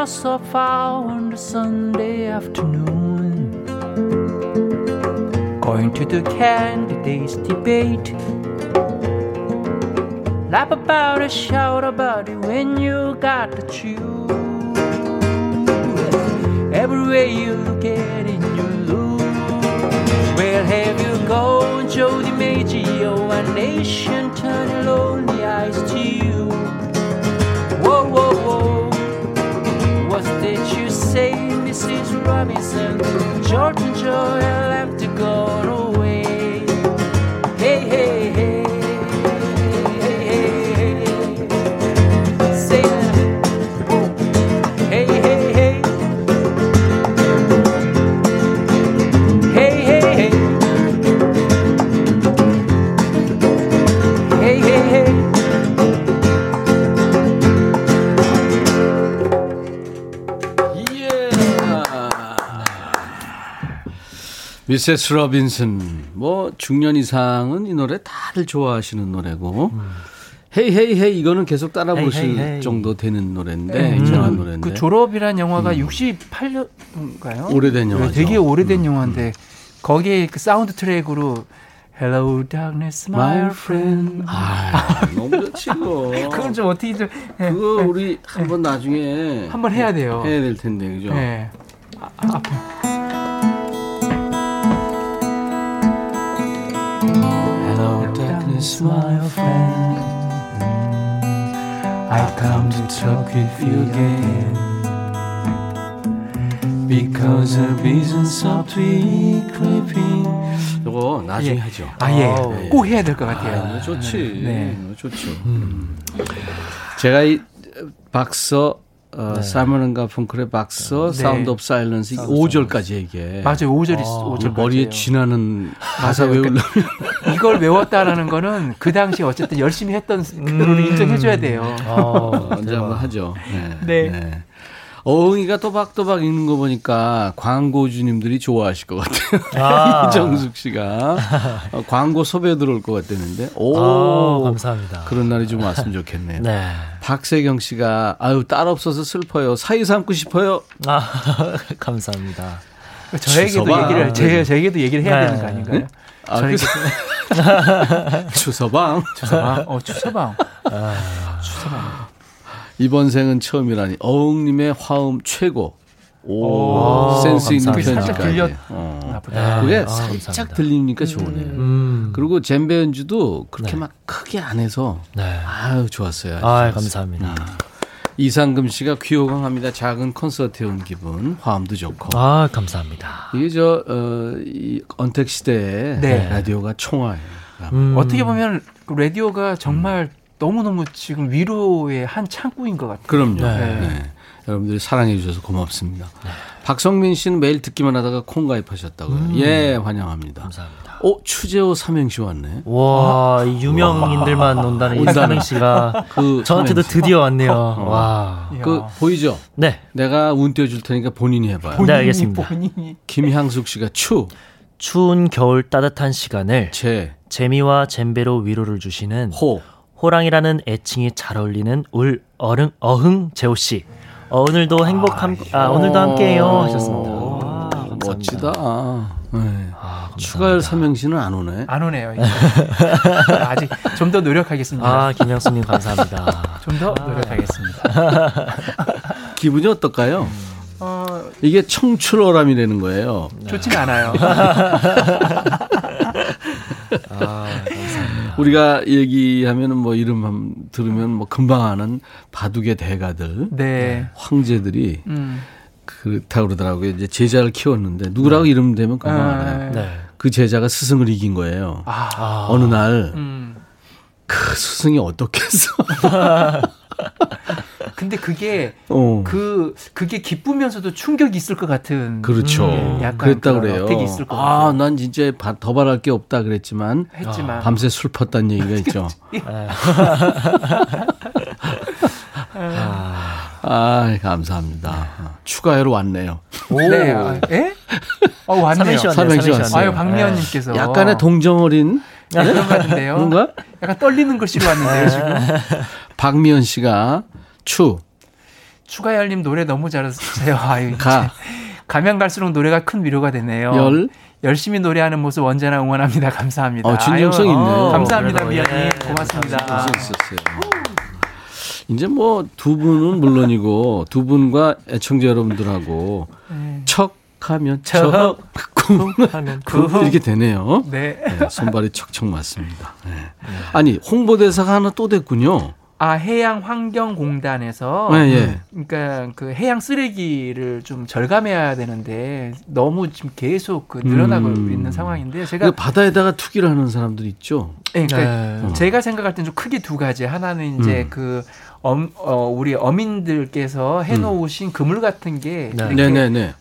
Sofa on the Sunday afternoon, going to the candidates debate. Laugh about it, shout about it when you got to choose. Every way you look at it, you lose. Where have you gone, Joe DiMaggio? A nation turning lonely eyes to you. Whoa, whoa, whoa. What did you say, Mrs. Robinson? George and Joel have to go away. Hey, hey, hey, hey, hey, hey. Say that. Hey, hey, hey. Hey, hey, hey. Hey, hey, hey. 미세스 로빈슨, 뭐 중년 이상은 이 노래 다들 좋아하시는 노래고 헤이 헤이 헤이 이거는 계속 따라 hey, 부르실 hey, hey. 정도 되는 노래인데 유명한 노래인데 그 졸업이란 영화가 68년인가요? 오래된 영화죠. 되게 오래된 영화인데 거기에 그 사운드 트랙으로 Hello Darkness My Friend. 아, 너무 좋지고. 그건 좀 어떻게 좀 그거 우리 한번 나중에 한번 해야 돼요. 해야 될 텐데 그죠? 네. 앞에. It's my friend. I've come to talk with you again. Because a vision softly creeping. 이거 나중에 하죠. 예. 꼭 해야 될 것 같아요. 좋지. 네, 좋죠. 제가 이 박서 사이먼 앤 가펑클의 박서 사운드 오브 사일런스 5절까지 얘기해. 맞아요. 5절이 5절 머리에 지나는 가사 외우려면 이걸 외웠다라는 거는 그 당시에 어쨌든 열심히 했던 그걸 인정해 줘야 돼요. 언제 한번 하죠. 네. 네. 어흥이가 또박또박 읽는 거 보니까 광고주님들이 좋아하실 것 같아요. 이정숙 씨가 광고 섭외 들어올 것 같다는데. 오, 감사합니다. 그런 날이 좀 왔으면 좋겠네요. 네. 박세경 씨가 아유 딸 없어서 슬퍼요. 사이 삼고 싶어요. 감사합니다. 저에게도 얘기를 해야 되는 거 아닌가요? 저에게도. 추서방. 이번 생은 처음이라니 어흥님의 화음 최고 오, 센스 있는 편지까지. 그게 살짝 들리니까 좋으네요. 그리고 젬베 연주도 그렇게 네. 막 크게 안 해서 네. 아유 좋았어요. 아 감사합니다. 이상금 씨가 귀호강합니다. 작은 콘서트에 온 기분, 화음도 좋고. 아 감사합니다. 이게 저 이 언택 시대의 네. 라디오가 총화예요. 어떻게 보면 라디오가 정말 너무너무 지금 위로의 한 창구인 것 같아요. 그럼요. 네. 네. 여러분들이 사랑해 주셔서 고맙습니다. 네. 박성민 씨는 매일 듣기만 하다가 콩 가입하셨다고요. 예, 환영합니다. 감사합니다. 오, 추재호 삼행시 왔네. 와, 이 유명인들만 온다는 이 삼행시가 그 저한테도 삼행시. 드디어 왔네요. 와, 그 보이죠? 네, 내가 운 띄워줄 테니까 본인이 해봐요. 본인이, 네, 알겠습니다. 본인이. 김향숙 씨가 추운 겨울 따뜻한 시간을 재미와 잼배로 위로를 주시는 호랑이라는 애칭이 잘 어울리는 울 어흥 재호 씨. 오늘도 행복함, 오늘도 함께해요. 하셨습니다. 와, 멋지다. 네. 아, 추가열 삼행시는 안 오네. 안 오네요. 아직 좀 더 노력하겠습니다. 아, 김영수님 감사합니다. 좀 더 노력하겠습니다. 기분이 어떨까요? 이게 청출어람이라는 거예요. 좋진 않아요. 아, 감사합니다. 우리가 얘기하면 뭐 이름만 들으면 뭐 금방 아는 바둑의 대가들, 네. 황제들이 그렇다고 그러더라고요. 이제 제자를 키웠는데 누구라고 이름 대면 금방 알아요. 네. 그 제자가 스승을 이긴 거예요. 아. 어느 날 그 스승이 어떻겠어. 근데 그게 그게 기쁘면서도 충격이 있을 것 같은. 그렇죠. 약간 그랬다 그래요. 있을 것 아, 난 진짜 더 바랄 게 없다 그랬지만 했지만 밤새 술 폈다는 얘기가 있죠. 아, 감사합니다. 추가해로 왔네요. 오, 네. 예? 왔네요. 삼행시 왔네요. 아유, 박미연님께서 약간의 동정 어린. 그런 것 같은데요. 뭔가? 약간 떨리는 글씨로 왔는데요, 지금. 박미연 씨가 추가열님 노래 너무 잘하세요. 아유, 가면 갈수록 노래가 큰 위로가 되네요. 열심히 노래하는 모습 언제나 응원합니다. 감사합니다. 진정성 있네요. 감사합니다, 미연님. 고맙습니다. 이제 뭐 두 분은 물론이고 두 분과 애청자 여러분들하고 척하면 쿵 이렇게 되네요. 네. 네, 손발이 척척 맞습니다. 네. 아니 홍보대사가 하나 또 됐군요. 아, 해양환경공단에서 그러니까 그 해양 쓰레기를 좀 절감해야 되는데 너무 지금 계속 그 늘어나고 있는 상황인데요. 제가 바다에다가 투기를 하는 사람들 있죠. 네, 그러니까 제가 생각할 때는 좀 크게 두 가지. 하나는 이제 그 우리 어민들께서 해놓으신 그물 같은 게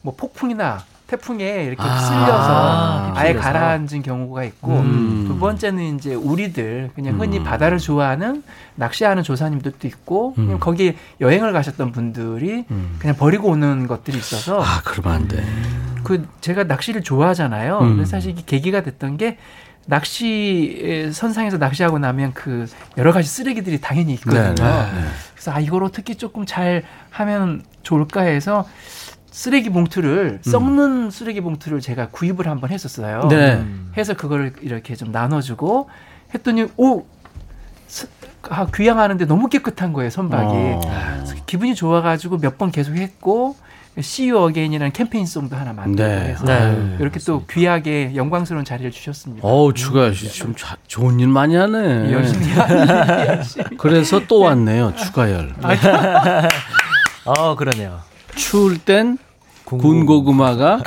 뭐 폭풍이나 태풍에 이렇게 쓸려서 아예 가라앉은 경우가 있고, 두 번째는 이제 우리들 그냥 흔히 바다를 좋아하는 낚시하는 조사님들도 있고, 그냥 거기 여행을 가셨던 분들이 그냥 버리고 오는 것들이 있어서. 아, 그러면 안 돼. 그 제가 낚시를 좋아하잖아요. 근데 사실 이게 계기가 됐던 게 낚시 선상에서 낚시하고 나면 그 여러 가지 쓰레기들이 당연히 있거든요. 그래서 이걸 어떻게 조금 잘 하면 좋을까 해서. 쓰레기 봉투를 썩는 쓰레기 봉투를 제가 구입을 한번 했었어요. 네. 해서 그걸 이렇게 좀 나눠주고 했더니 귀향하는데 너무 깨끗한 거예요, 선박이. 기분이 좋아가지고 몇 번 계속 했고 See You Again이라는 캠페인송도 하나 만들고 해서 이렇게 또 귀하게 영광스러운 자리를 주셨습니다. 어우, 추가열 씨 지금 좋은 일 많이 하네. 열심히 하네. 그래서 또 왔네요, 추가열. 그러네요. 추울 땐 군고구마가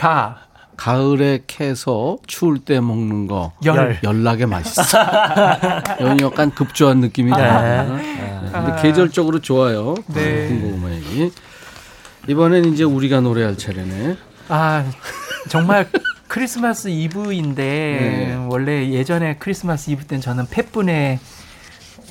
가을에 캐서 추울 때 먹는 거 열나게 맛있어. 여기 약간 급조한 느낌이 나요. 근데 계절적으로 좋아요. 군고구마 얘기. 이번엔 이제 우리가 노래할 차례네. 아, 정말 크리스마스 이브인데 원래 예전에 크리스마스 이브 때는 저는 팻분의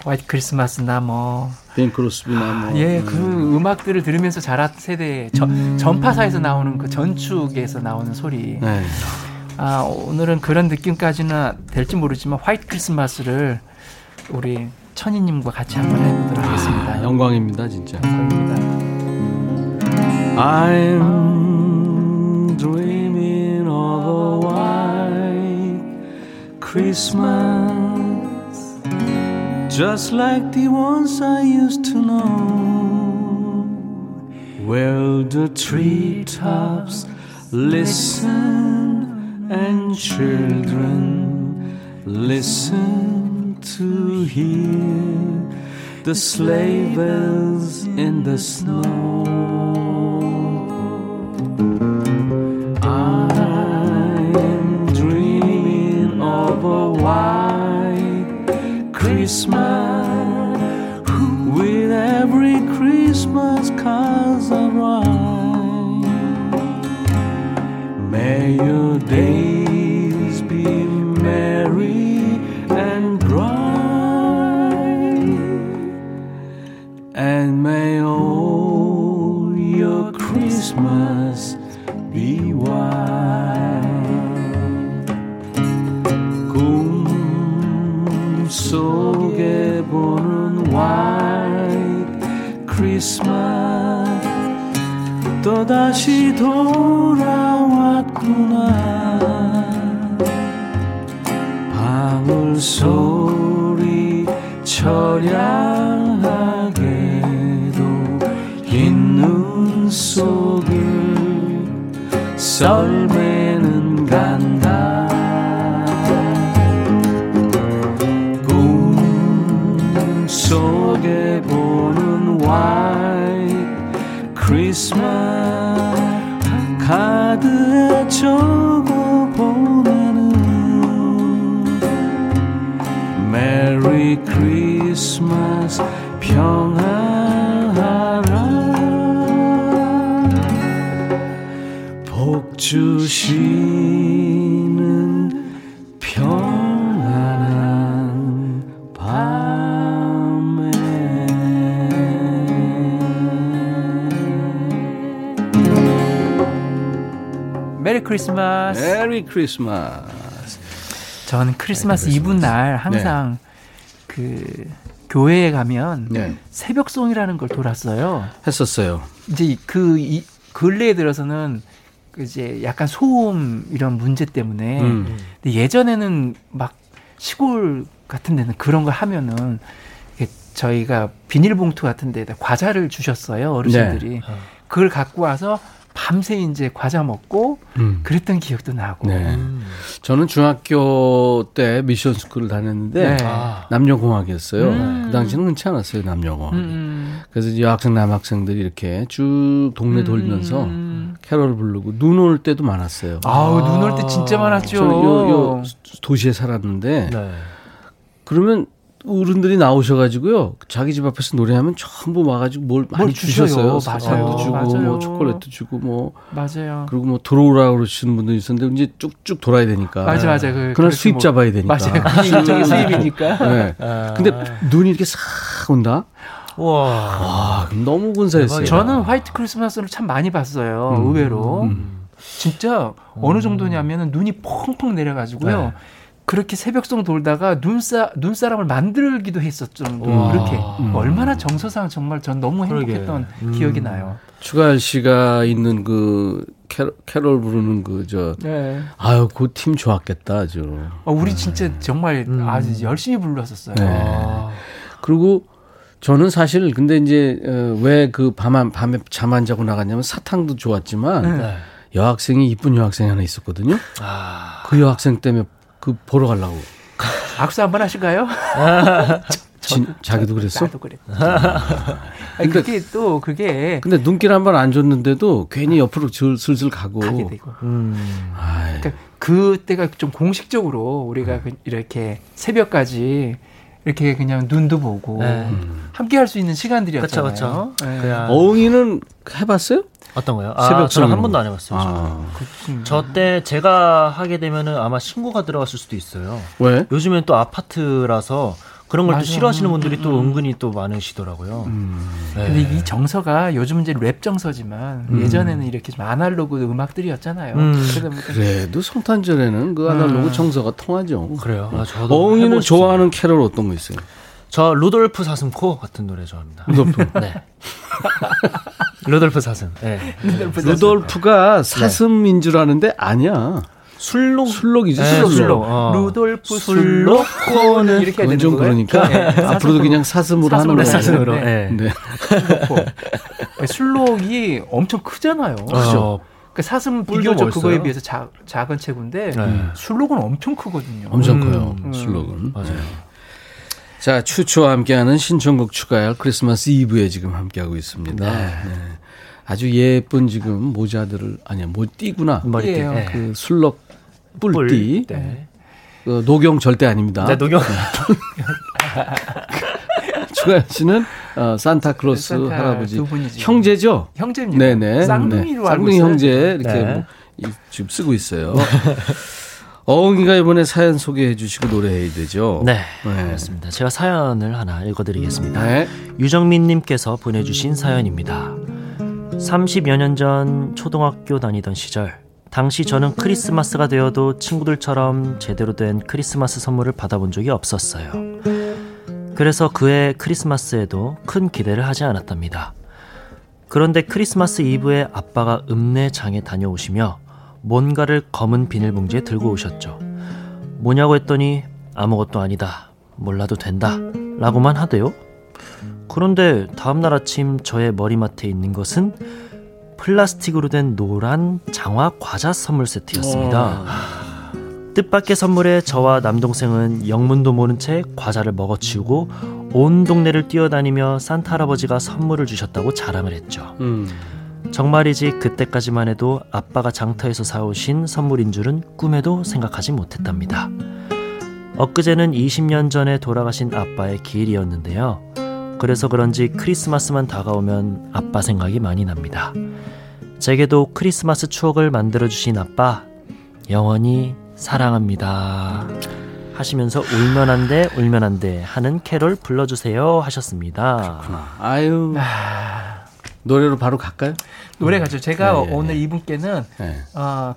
화이트 크리스마스나 뭐 뱅크로스비나 뭐 그 음악들을 들으면서 자란 세대 전파사에서 나오는 그 전축에서 나오는 소리. 네. 아, 오늘은 그런 느낌까지는 될지 모르지만 화이트 크리스마스를 우리 천희님과 같이 한번 해보도록 하겠습니다. 영광입니다, 진짜. 감사합니다. I'm dreaming of a white Christmas. Just like the ones I used to know. Well, the treetops listen and children listen to hear the sleigh bells in the snow. I'm dreaming of a white Christmas with every Christmas cards arrive. May your days be merry and bright, and may all your Christmas be white. 꿈 속에 보는 white Christmas 또다시 돌아왔구나. 방울소리 처량하게도 흰 눈 속을 썰매는 간다. 꿈 속에 보는 white Christmas 카드에 적어 보내는 메리 크리스마스 평안하라. 복 주시는 평안한 밤에. 메리 크리스마스. 메리 크리스마스. 저는 크리스마스 이브 날 항상 네. 그 교회에 가면 네. 새벽송이라는 걸 돌았어요. 했었어요. 이제 그 근래에 들어서는 이제 약간 소음 이런 문제 때문에 근데 예전에는 막 시골 같은 데는 그런 걸 하면은 저희가 비닐봉투 같은 데에다 과자를 주셨어요. 어르신들이. 네. 그걸 갖고 와서 밤새 이제 과자 먹고 그랬던 기억도 나고. 네. 저는 중학교 때 미션 스쿨을 다녔는데 네. 남녀공학이었어요. 그 당시는 흔치 않았어요, 남녀공학. 그래서 여학생, 남학생들이 이렇게 쭉 동네 돌면서 캐롤을 부르고 눈 올 때도 많았어요. 아우, 눈 올 때 진짜 많았죠. 저는 요 도시에 살았는데 네. 그러면 어른들이 나오셔가지고요 자기 집 앞에서 노래하면 전부 와가지고 뭘 많이 주셨어요. 사탕도 주고 뭐 초콜릿도 주고 뭐 맞아요. 그리고 뭐 들어오라고 그러시는 분도 있었는데 이제 쭉쭉 돌아야 되니까. 맞아 맞아. 그날 수입 잡아야 되니까. 맞아요. 일종의 수입이니까. 네. 근데 눈이 이렇게 싹 온다. 와. 너무 군사했어요. 저는 화이트 크리스마스를 참 많이 봤어요. 의외로 진짜 어느 정도냐면은 눈이 펑펑 내려가지고요. 네. 그렇게 새벽송 돌다가 눈사람을 만들기도 했었죠. 그렇게 얼마나 정서상 정말 전 너무 행복했던 기억이 나요. 추가열 씨가 있는 그 캐롤 부르는 그 저 네. 아유 그 팀 좋았겠다 아주. 우리 진짜 정말 아주 열심히 불렀었어요. 네. 그리고 저는 사실 근데 이제 왜 그 밤에 잠 안 자고 나갔냐면 사탕도 좋았지만 네. 여학생이 이쁜 여학생이 하나 있었거든요. 그 여학생 때문에 그 보러 가려고. 악수 한번 하실까요? 자기도 그랬어? 나도 그랬어. 근데, 그게 또 그게. 근데 눈길 한번 안 줬는데도 괜히 옆으로 슬슬 가고. 가게 되고. 그러니까 그때가 좀 공식적으로 우리가 이렇게 새벽까지 이렇게 그냥 눈도 보고 함께 할 수 있는 시간들이었잖아요. 그렇죠, 그렇죠. 어흥이는 해봤어요? 어떤 거요? 저는 한 번도 안 해봤어요. 저 때 제가 하게 되면은 아마 신고가 들어갔을 수도 있어요. 왜? 요즘엔 또 아파트라서 그런 걸 또 싫어하시는 분들이 또 은근히 또 많으시더라고요. 네. 근데 이 정서가 요즘은 이제 랩 정서지만 예전에는 이렇게 좀 아날로그 음악들이었잖아요. 그래도 성탄절에는 그 아날로그 정서가 통하죠. 그래요. 저도 어흥이는 좋아하는 캐롤 어떤 거 있어요? 저 루돌프 사슴코 같은 노래 좋아합니다. 루돌프. 네. 루돌프 사슴. 네. 루돌프가 사슴인 줄 아는데 아니야. 술록. 술록이지. 네, 술록. 루돌프 술록 코는 이렇게 되는 거예요. 그러니까 네, 앞으로도 그냥 사슴으로 하는 거예요. 사슴으로. 네. 네. 네. 술록이 엄청 크잖아요. 그렇죠. 그러니까 사슴은 비교적 그거에 비해서 작은 체구인데 네. 술록은 엄청 크거든요. 엄청 커요. 술록은. 맞아요. 자, 추초와 함께하는 신청곡 추가할 크리스마스 이브에 지금 함께하고 있습니다. 네. 네. 아주 예쁜 지금 모자들을 아니야 띠구나 머리띠 네. 그 술럭 뿔띠 네. 그 노경 절대 아닙니다. 네, 노경 추가연 씨는 산타클로스 산타 할아버지 형제죠? 형제입니다. 네네 쌍둥이로 쌍둥이 형제 이렇게 네. 뭐, 지금 쓰고 있어요. 어흥이가 이번에 사연 소개해 주시고 노래해야 되죠? 네, 네. 그렇습니다. 제가 사연을 하나 읽어드리겠습니다. 네. 유정민 님께서 보내주신 사연입니다. 30여 년 전 초등학교 다니던 시절, 당시 저는 크리스마스가 되어도 친구들처럼 제대로 된 크리스마스 선물을 받아본 적이 없었어요. 그래서 그해 크리스마스에도 큰 기대를 하지 않았답니다. 그런데 크리스마스 이브에 아빠가 읍내장에 다녀오시며 뭔가를 검은 비닐봉지에 들고 오셨죠. 뭐냐고 했더니 아무것도 아니다, 몰라도 된다 라고만 하대요. 그런데 다음날 아침 저의 머리맡에 있는 것은 플라스틱으로 된 노란 장화 과자 선물 세트였습니다. 뜻밖의 선물에 저와 남동생은 영문도 모른 채 과자를 먹어치우고 온 동네를 뛰어다니며 산타 할아버지가 선물을 주셨다고 자랑을 했죠. 정말이지 그때까지만 해도 아빠가 장터에서 사오신 선물인 줄은 꿈에도 생각하지 못했답니다. 엊그제는 20년 전에 돌아가신 아빠의 기일이었는데요. 그래서 그런지 크리스마스만 다가오면 아빠 생각이 많이 납니다. 제게도 크리스마스 추억을 만들어주신 아빠 영원히 사랑합니다 하시면서 울면 안 돼 울면 안 돼 하는 캐롤 불러주세요 하셨습니다. 그렇구나. 아유 노래로 바로 갈까요? 노래 가죠. 제가 네. 오늘 이분께는 네.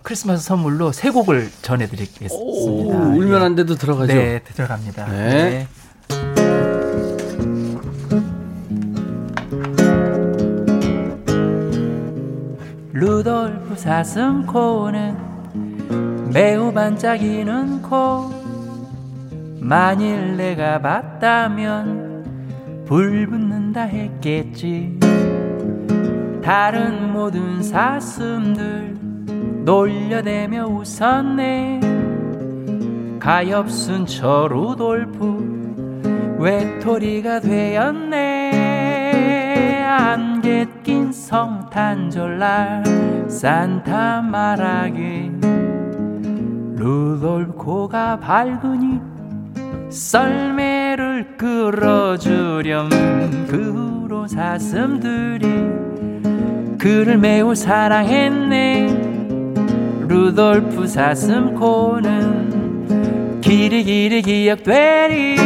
크리스마스 선물로 세 곡을 전해드리겠습니다. 오, 울면 안 돼도 들어가죠? 네 들어갑니다. 네, 네. 루돌프 사슴 코는 매우 반짝이는 코, 만일 내가 봤다면 불붙는다 했겠지. 다른 모든 사슴들 놀려대며 웃었네. 가엾은 저 루돌프 외톨이가 되었네. 안개 낀 성탄절날 산타 말하기 루돌코가 밝으니 썰매를 끌어주렴. 그 후로 사슴들이 그를 매우 사랑했네. 루돌프 사슴코는 길이 길이 기억되리.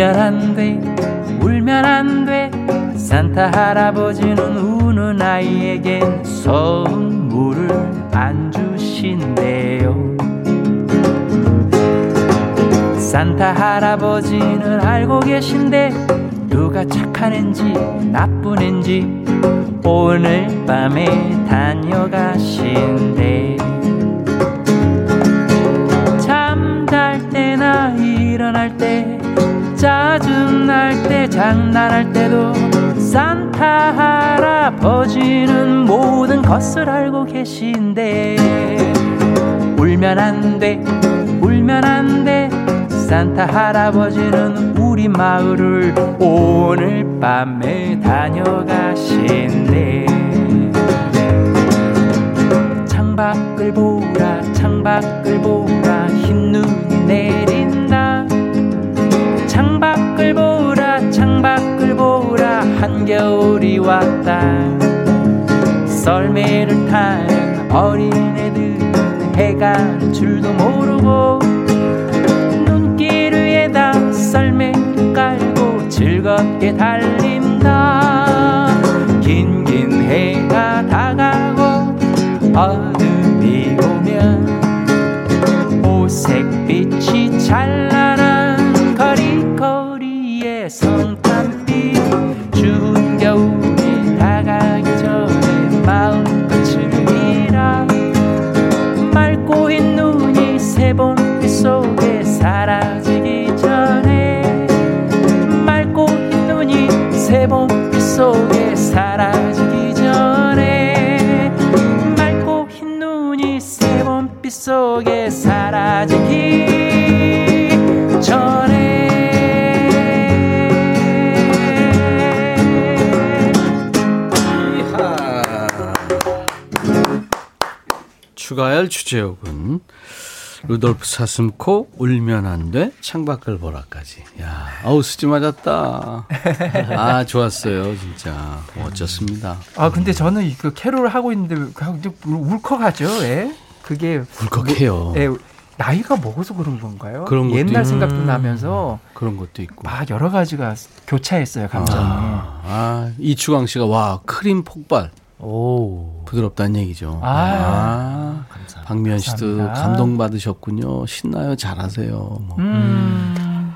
울면 안 돼 울면 안 돼 산타 할아버지는 우는 아이에겐 선물을 안 주신대요. 산타 할아버지는 알고 계신데 누가 착한 앤지 나쁜 앤지 오늘 밤에 다녀가신대. 잠잘 때나 일어날 때 짜증날 때 장난할 때도 산타 할아버지는 모든 것을 알고 계신데. 울면 안 돼 울면 안 돼 산타 할아버지는 우리 마을을 오늘 밤에 다녀가신대. 창밖을 보라 창밖을 보라 흰 눈이 내린다. 창밖을 보라 창밖을 보라 한겨울이 왔다. 썰매를 타는 어린애들은 해가 는 줄도 모르고 눈길 위에다 썰매를 깔고 즐겁게 달린다. 긴긴 해가 다가고 어둠이 오면 오색빛이 찬란한 거리거리에 성탄빛. 추운 겨울이 다가기 전에 마음껏 즐기라. 말 연기 속에 사라지기 전에 맑고 흰 눈이 새봄빛 속에 사라지기 전에 맑고 흰 눈이 새봄빛 속에 사라지기 전에 추가할 주제곡은 루돌프 사슴코 울면 안 돼 창밖을 보라까지. 야, 아우 수지 맞았다. 아 좋았어요 진짜 멋졌습니다. 아 근데 저는 이거 캐롤을 하고 있는데 울컥하죠. 예? 그게 울컥해요. 예, 나이가 먹어서 그런 건가요? 그런 옛날 생각도 나면서 그런 것도 있고 막 여러 가지가 교차했어요 감정이. 아, 이추광 씨가 와 크림 폭발. 오 부드럽다는 얘기죠. 아, 감사합니다. 박미연 씨도 감사합니다. 감동받으셨군요. 신나요, 잘하세요. 뭐.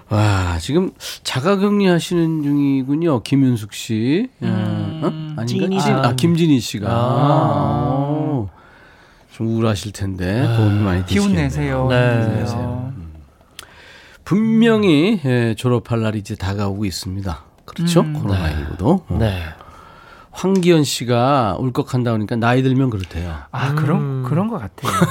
와 지금 자가격리하시는 중이군요. 김윤숙 씨, 어? 아닌가? 아 김진희 씨가 좀 우울하실 텐데 도움이 많이 되시겠네요. 기운 내세요. 네. 기운 내세요. 분명히 예, 졸업할 날이 이제 다가오고 있습니다. 그렇죠? 코로나19도. 네. 네. 황기현 씨가 울컥한다 그러니까 나이 들면 그렇대요. 아 그런 것 같아요.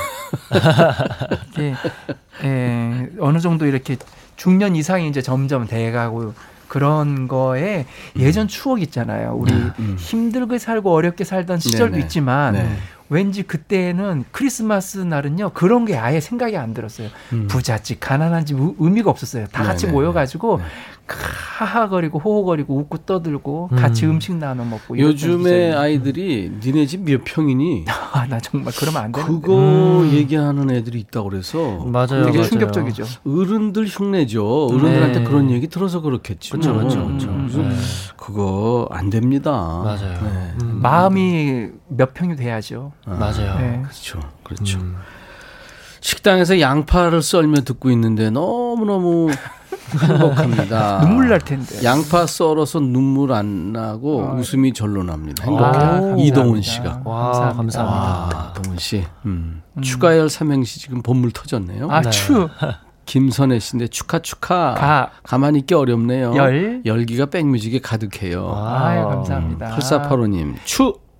이게 어느 정도 이렇게 중년 이상이 이제 점점 돼가고 그런 거에 예전 추억 있잖아요. 우리 힘들게 살고 어렵게 살던 시절도 네네. 있지만 네. 왠지 그때는 크리스마스 날은요 그런 게 아예 생각이 안 들었어요. 부잣집 가난한집 의미가 없었어요. 다 같이 네네. 모여가지고 네네. 하하거리고 호호거리고 웃고 떠들고 같이 음식 나눠 먹고. 요즘에 아이들이 니네 집 몇 평이니? 아, 나 정말 그러면 안 되는데 그거 얘기하는 애들이 있다고 그래서 맞아요. 되게 맞아요. 충격적이죠. 어른들 흉내죠. 어른들한테 네. 그런 얘기 들어서 그렇겠지. 그렇죠, 그렇죠, 그렇죠. 그거 안 됩니다. 맞아요. 네. 마음이 몇 평이 돼야죠. 아, 맞아요. 네. 그렇죠, 그렇죠. 식당에서 양파를 썰며 듣고 있는데 너무너무 행복합니다. 눈물 날 텐데. 양파 썰어서 눈물 안 나고 웃음이 절로 납니다. 행복해요. 이동훈 씨가. 와, 감사합니다. 동훈 씨. 추가열 삼행시 지금 본물 터졌네요. 아, 네. 김선혜 씨인데 축하. 가만히 있기 어렵네요. 열기가 백뮤직에 가득해요. 아유, 감사합니다. 8485님.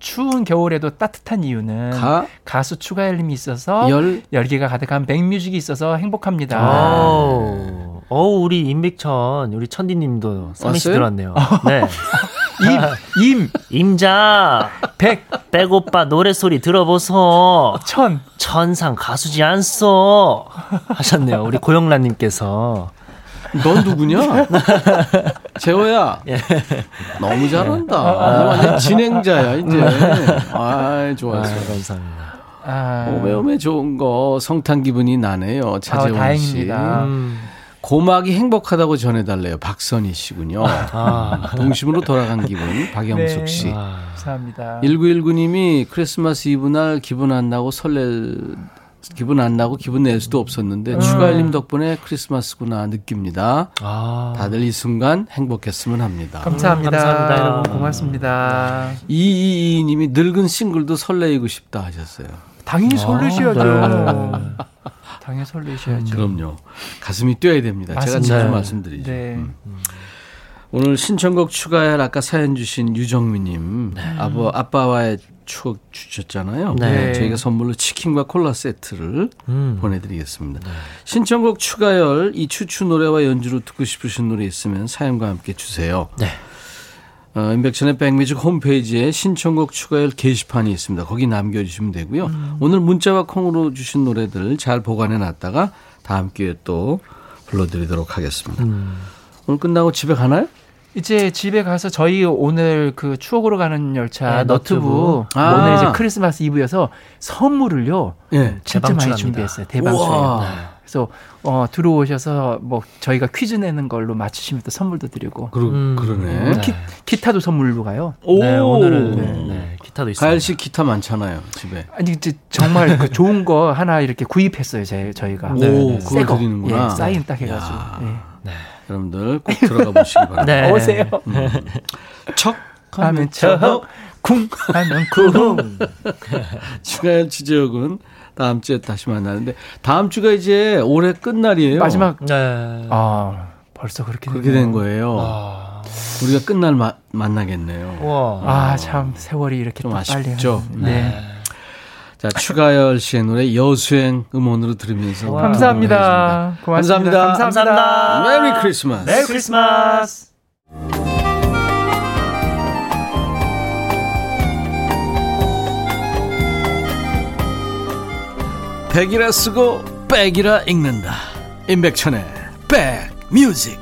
추운 겨울에도 따뜻한 이유는 가수 추가열님이 있어서 열기가 가득한 백뮤직이 있어서 행복합니다. 우리 임백천 우리 천디님도 삼행시 들었네요. 네. 임자 백오빠 노래소리 들어보소. 천상 가수지 않소 하셨네요. 우리 고영란님께서. 넌 누구냐? 재호야. 예. 너무 잘한다. 완전 진행자야 이제. 아 좋았어요. 감사합니다. 오메오메 좋은 거 성탄 기분이 나네요. 차재원 씨. 다행입니다. 고막이 행복하다고 전해달래요. 박선희 씨군요. 동심으로 돌아간 기분. 박영숙 씨. 네. 감사합니다. 1919님이 크리스마스 이브 날 기분 안 나고 기분 낼 수도 없었는데 추가열님 덕분에 크리스마스구나 느낍니다. 다들 이 순간 행복했으면 합니다. 감사합니다. 여러분 고맙습니다. 222님이 늙은 싱글도 설레이고 싶다 하셨어요. 당연히 설레셔야죠. 네. 당연히 설레셔야죠. 그럼요. 가슴이 뛰어야 됩니다. 맞습니다. 제가 자주 말씀드리죠. 네. 오늘 신청곡 추가열 아까 사연 주신 유정미님 아빠와의 추억 주셨잖아요. 네. 저희가 선물로 치킨과 콜라 세트를 보내드리겠습니다. 네. 신청곡 추가열 이 추추 노래와 연주로 듣고 싶으신 노래 있으면 사연과 함께 주세요. 네. 인백천의 백뮤직 홈페이지에 신청곡 추가열 게시판이 있습니다. 거기 남겨주시면 되고요. 오늘 문자와 콩으로 주신 노래들 잘 보관해놨다가 다음 기회에 또 불러드리도록 하겠습니다. 오늘 끝나고 집에 가나요? 이제 집에 가서 저희 오늘 그 추억으로 가는 열차 너트부 오늘 이제 크리스마스 이브여서 선물을요 진짜 많이 준비했어요. 대방출. 그래서 들어오셔서 뭐 저희가 퀴즈 내는 걸로 맞추시면 또 선물도 드리고. 그러네. 기타도 선물로 가요. 네, 오늘은 기타도 있어요. 가열 씨 기타 많잖아요 집에. 아니 이제 정말 그 좋은 거 하나 이렇게 구입했어요 저희가. 오, 그걸 드리는구나. 사인 딱 해가지고. 네. 여러분들 꼭 들어가 보시기 바랍니다. 네. 오세요. 척하면 척 쿵 하면 쿵. 추가연 취재역은 다음 주에 다시 만나는데 다음 주가 이제 올해 끝날이에요. 마지막. 네. 아 벌써 그렇게 된 거예요. 아. 우리가 끝날 만나겠네요. 우와. 아 참 세월이 이렇게 좀 아쉽죠. 빨리 네. 네. 자 추가열 씨의 노래 여수행 음원으로 들으면서 감사합니다. 고맙습니다. 감사합니다. 감사합니다. 메리 크리스마스. 메리 크리스마스. 백이라 쓰고 백이라 읽는다. 임백천의 백뮤직.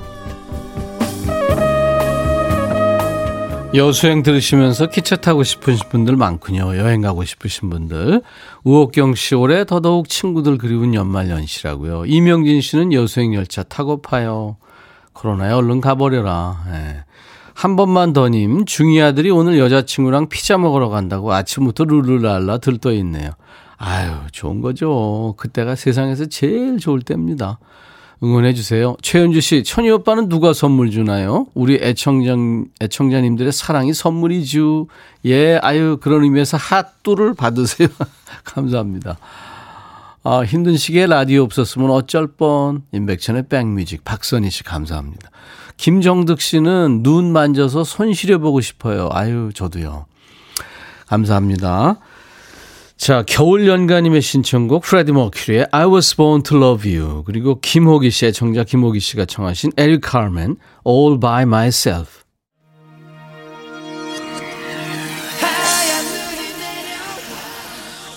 여수행 들으시면서 기차 타고 싶으신 분들 많군요. 여행 가고 싶으신 분들. 우옥경 씨 올해 더더욱 친구들 그리운 연말연시라고요. 이명진 씨는 여수행 열차 타고파요. 코로나에 얼른 가버려라. 예. 한 번만 더님 중이 아들이 오늘 여자친구랑 피자 먹으러 간다고 아침부터 룰루랄라 들떠있네요. 아유 좋은 거죠. 그때가 세상에서 제일 좋을 때입니다. 응원해 주세요. 최현주 씨, 천희 오빠는 누가 선물 주나요? 우리 애청자님들의 사랑이 선물이죠. 예, 아유 그런 의미에서 핫뚜를 받으세요. 감사합니다. 아, 힘든 시기에 라디오 없었으면 어쩔 뻔. 임백천의 백뮤직 박선희 씨 감사합니다. 김정득 씨는 눈 만져서 손 시려보고 싶어요. 아유 저도요. 감사합니다. 자, 겨울연가님의 신청곡 프레디 머큐리의 I was born to love you. 그리고 김호기 씨의 정작 김호기 씨가 청하신 에릭 카르멘 All by myself.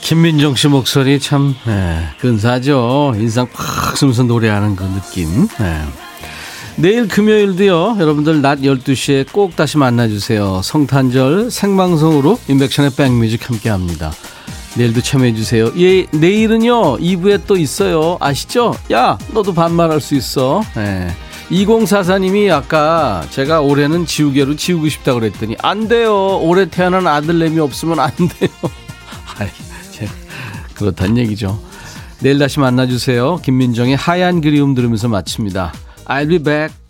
김민정 씨 목소리 참 근사하죠. 인상 팍 쓰면서 노래하는 그 느낌. 내일 금요일도요. 여러분들 낮 12시에 꼭 다시 만나주세요. 성탄절 생방송으로 인백션의 백뮤직 함께합니다. 내일도 참여해주세요. 예, 내일은요 2부에 또 있어요. 아시죠? 야 너도 반말할 수 있어. 예. 2044님이 아까 제가 올해는 지우개로 지우고 싶다고 그랬더니 안 돼요. 올해 태어난 아들내미 없으면 안 돼요. 아이, 그렇단 얘기죠. 내일 다시 만나주세요. 김민정의 하얀 그리움 들으면서 마칩니다. I'll be back.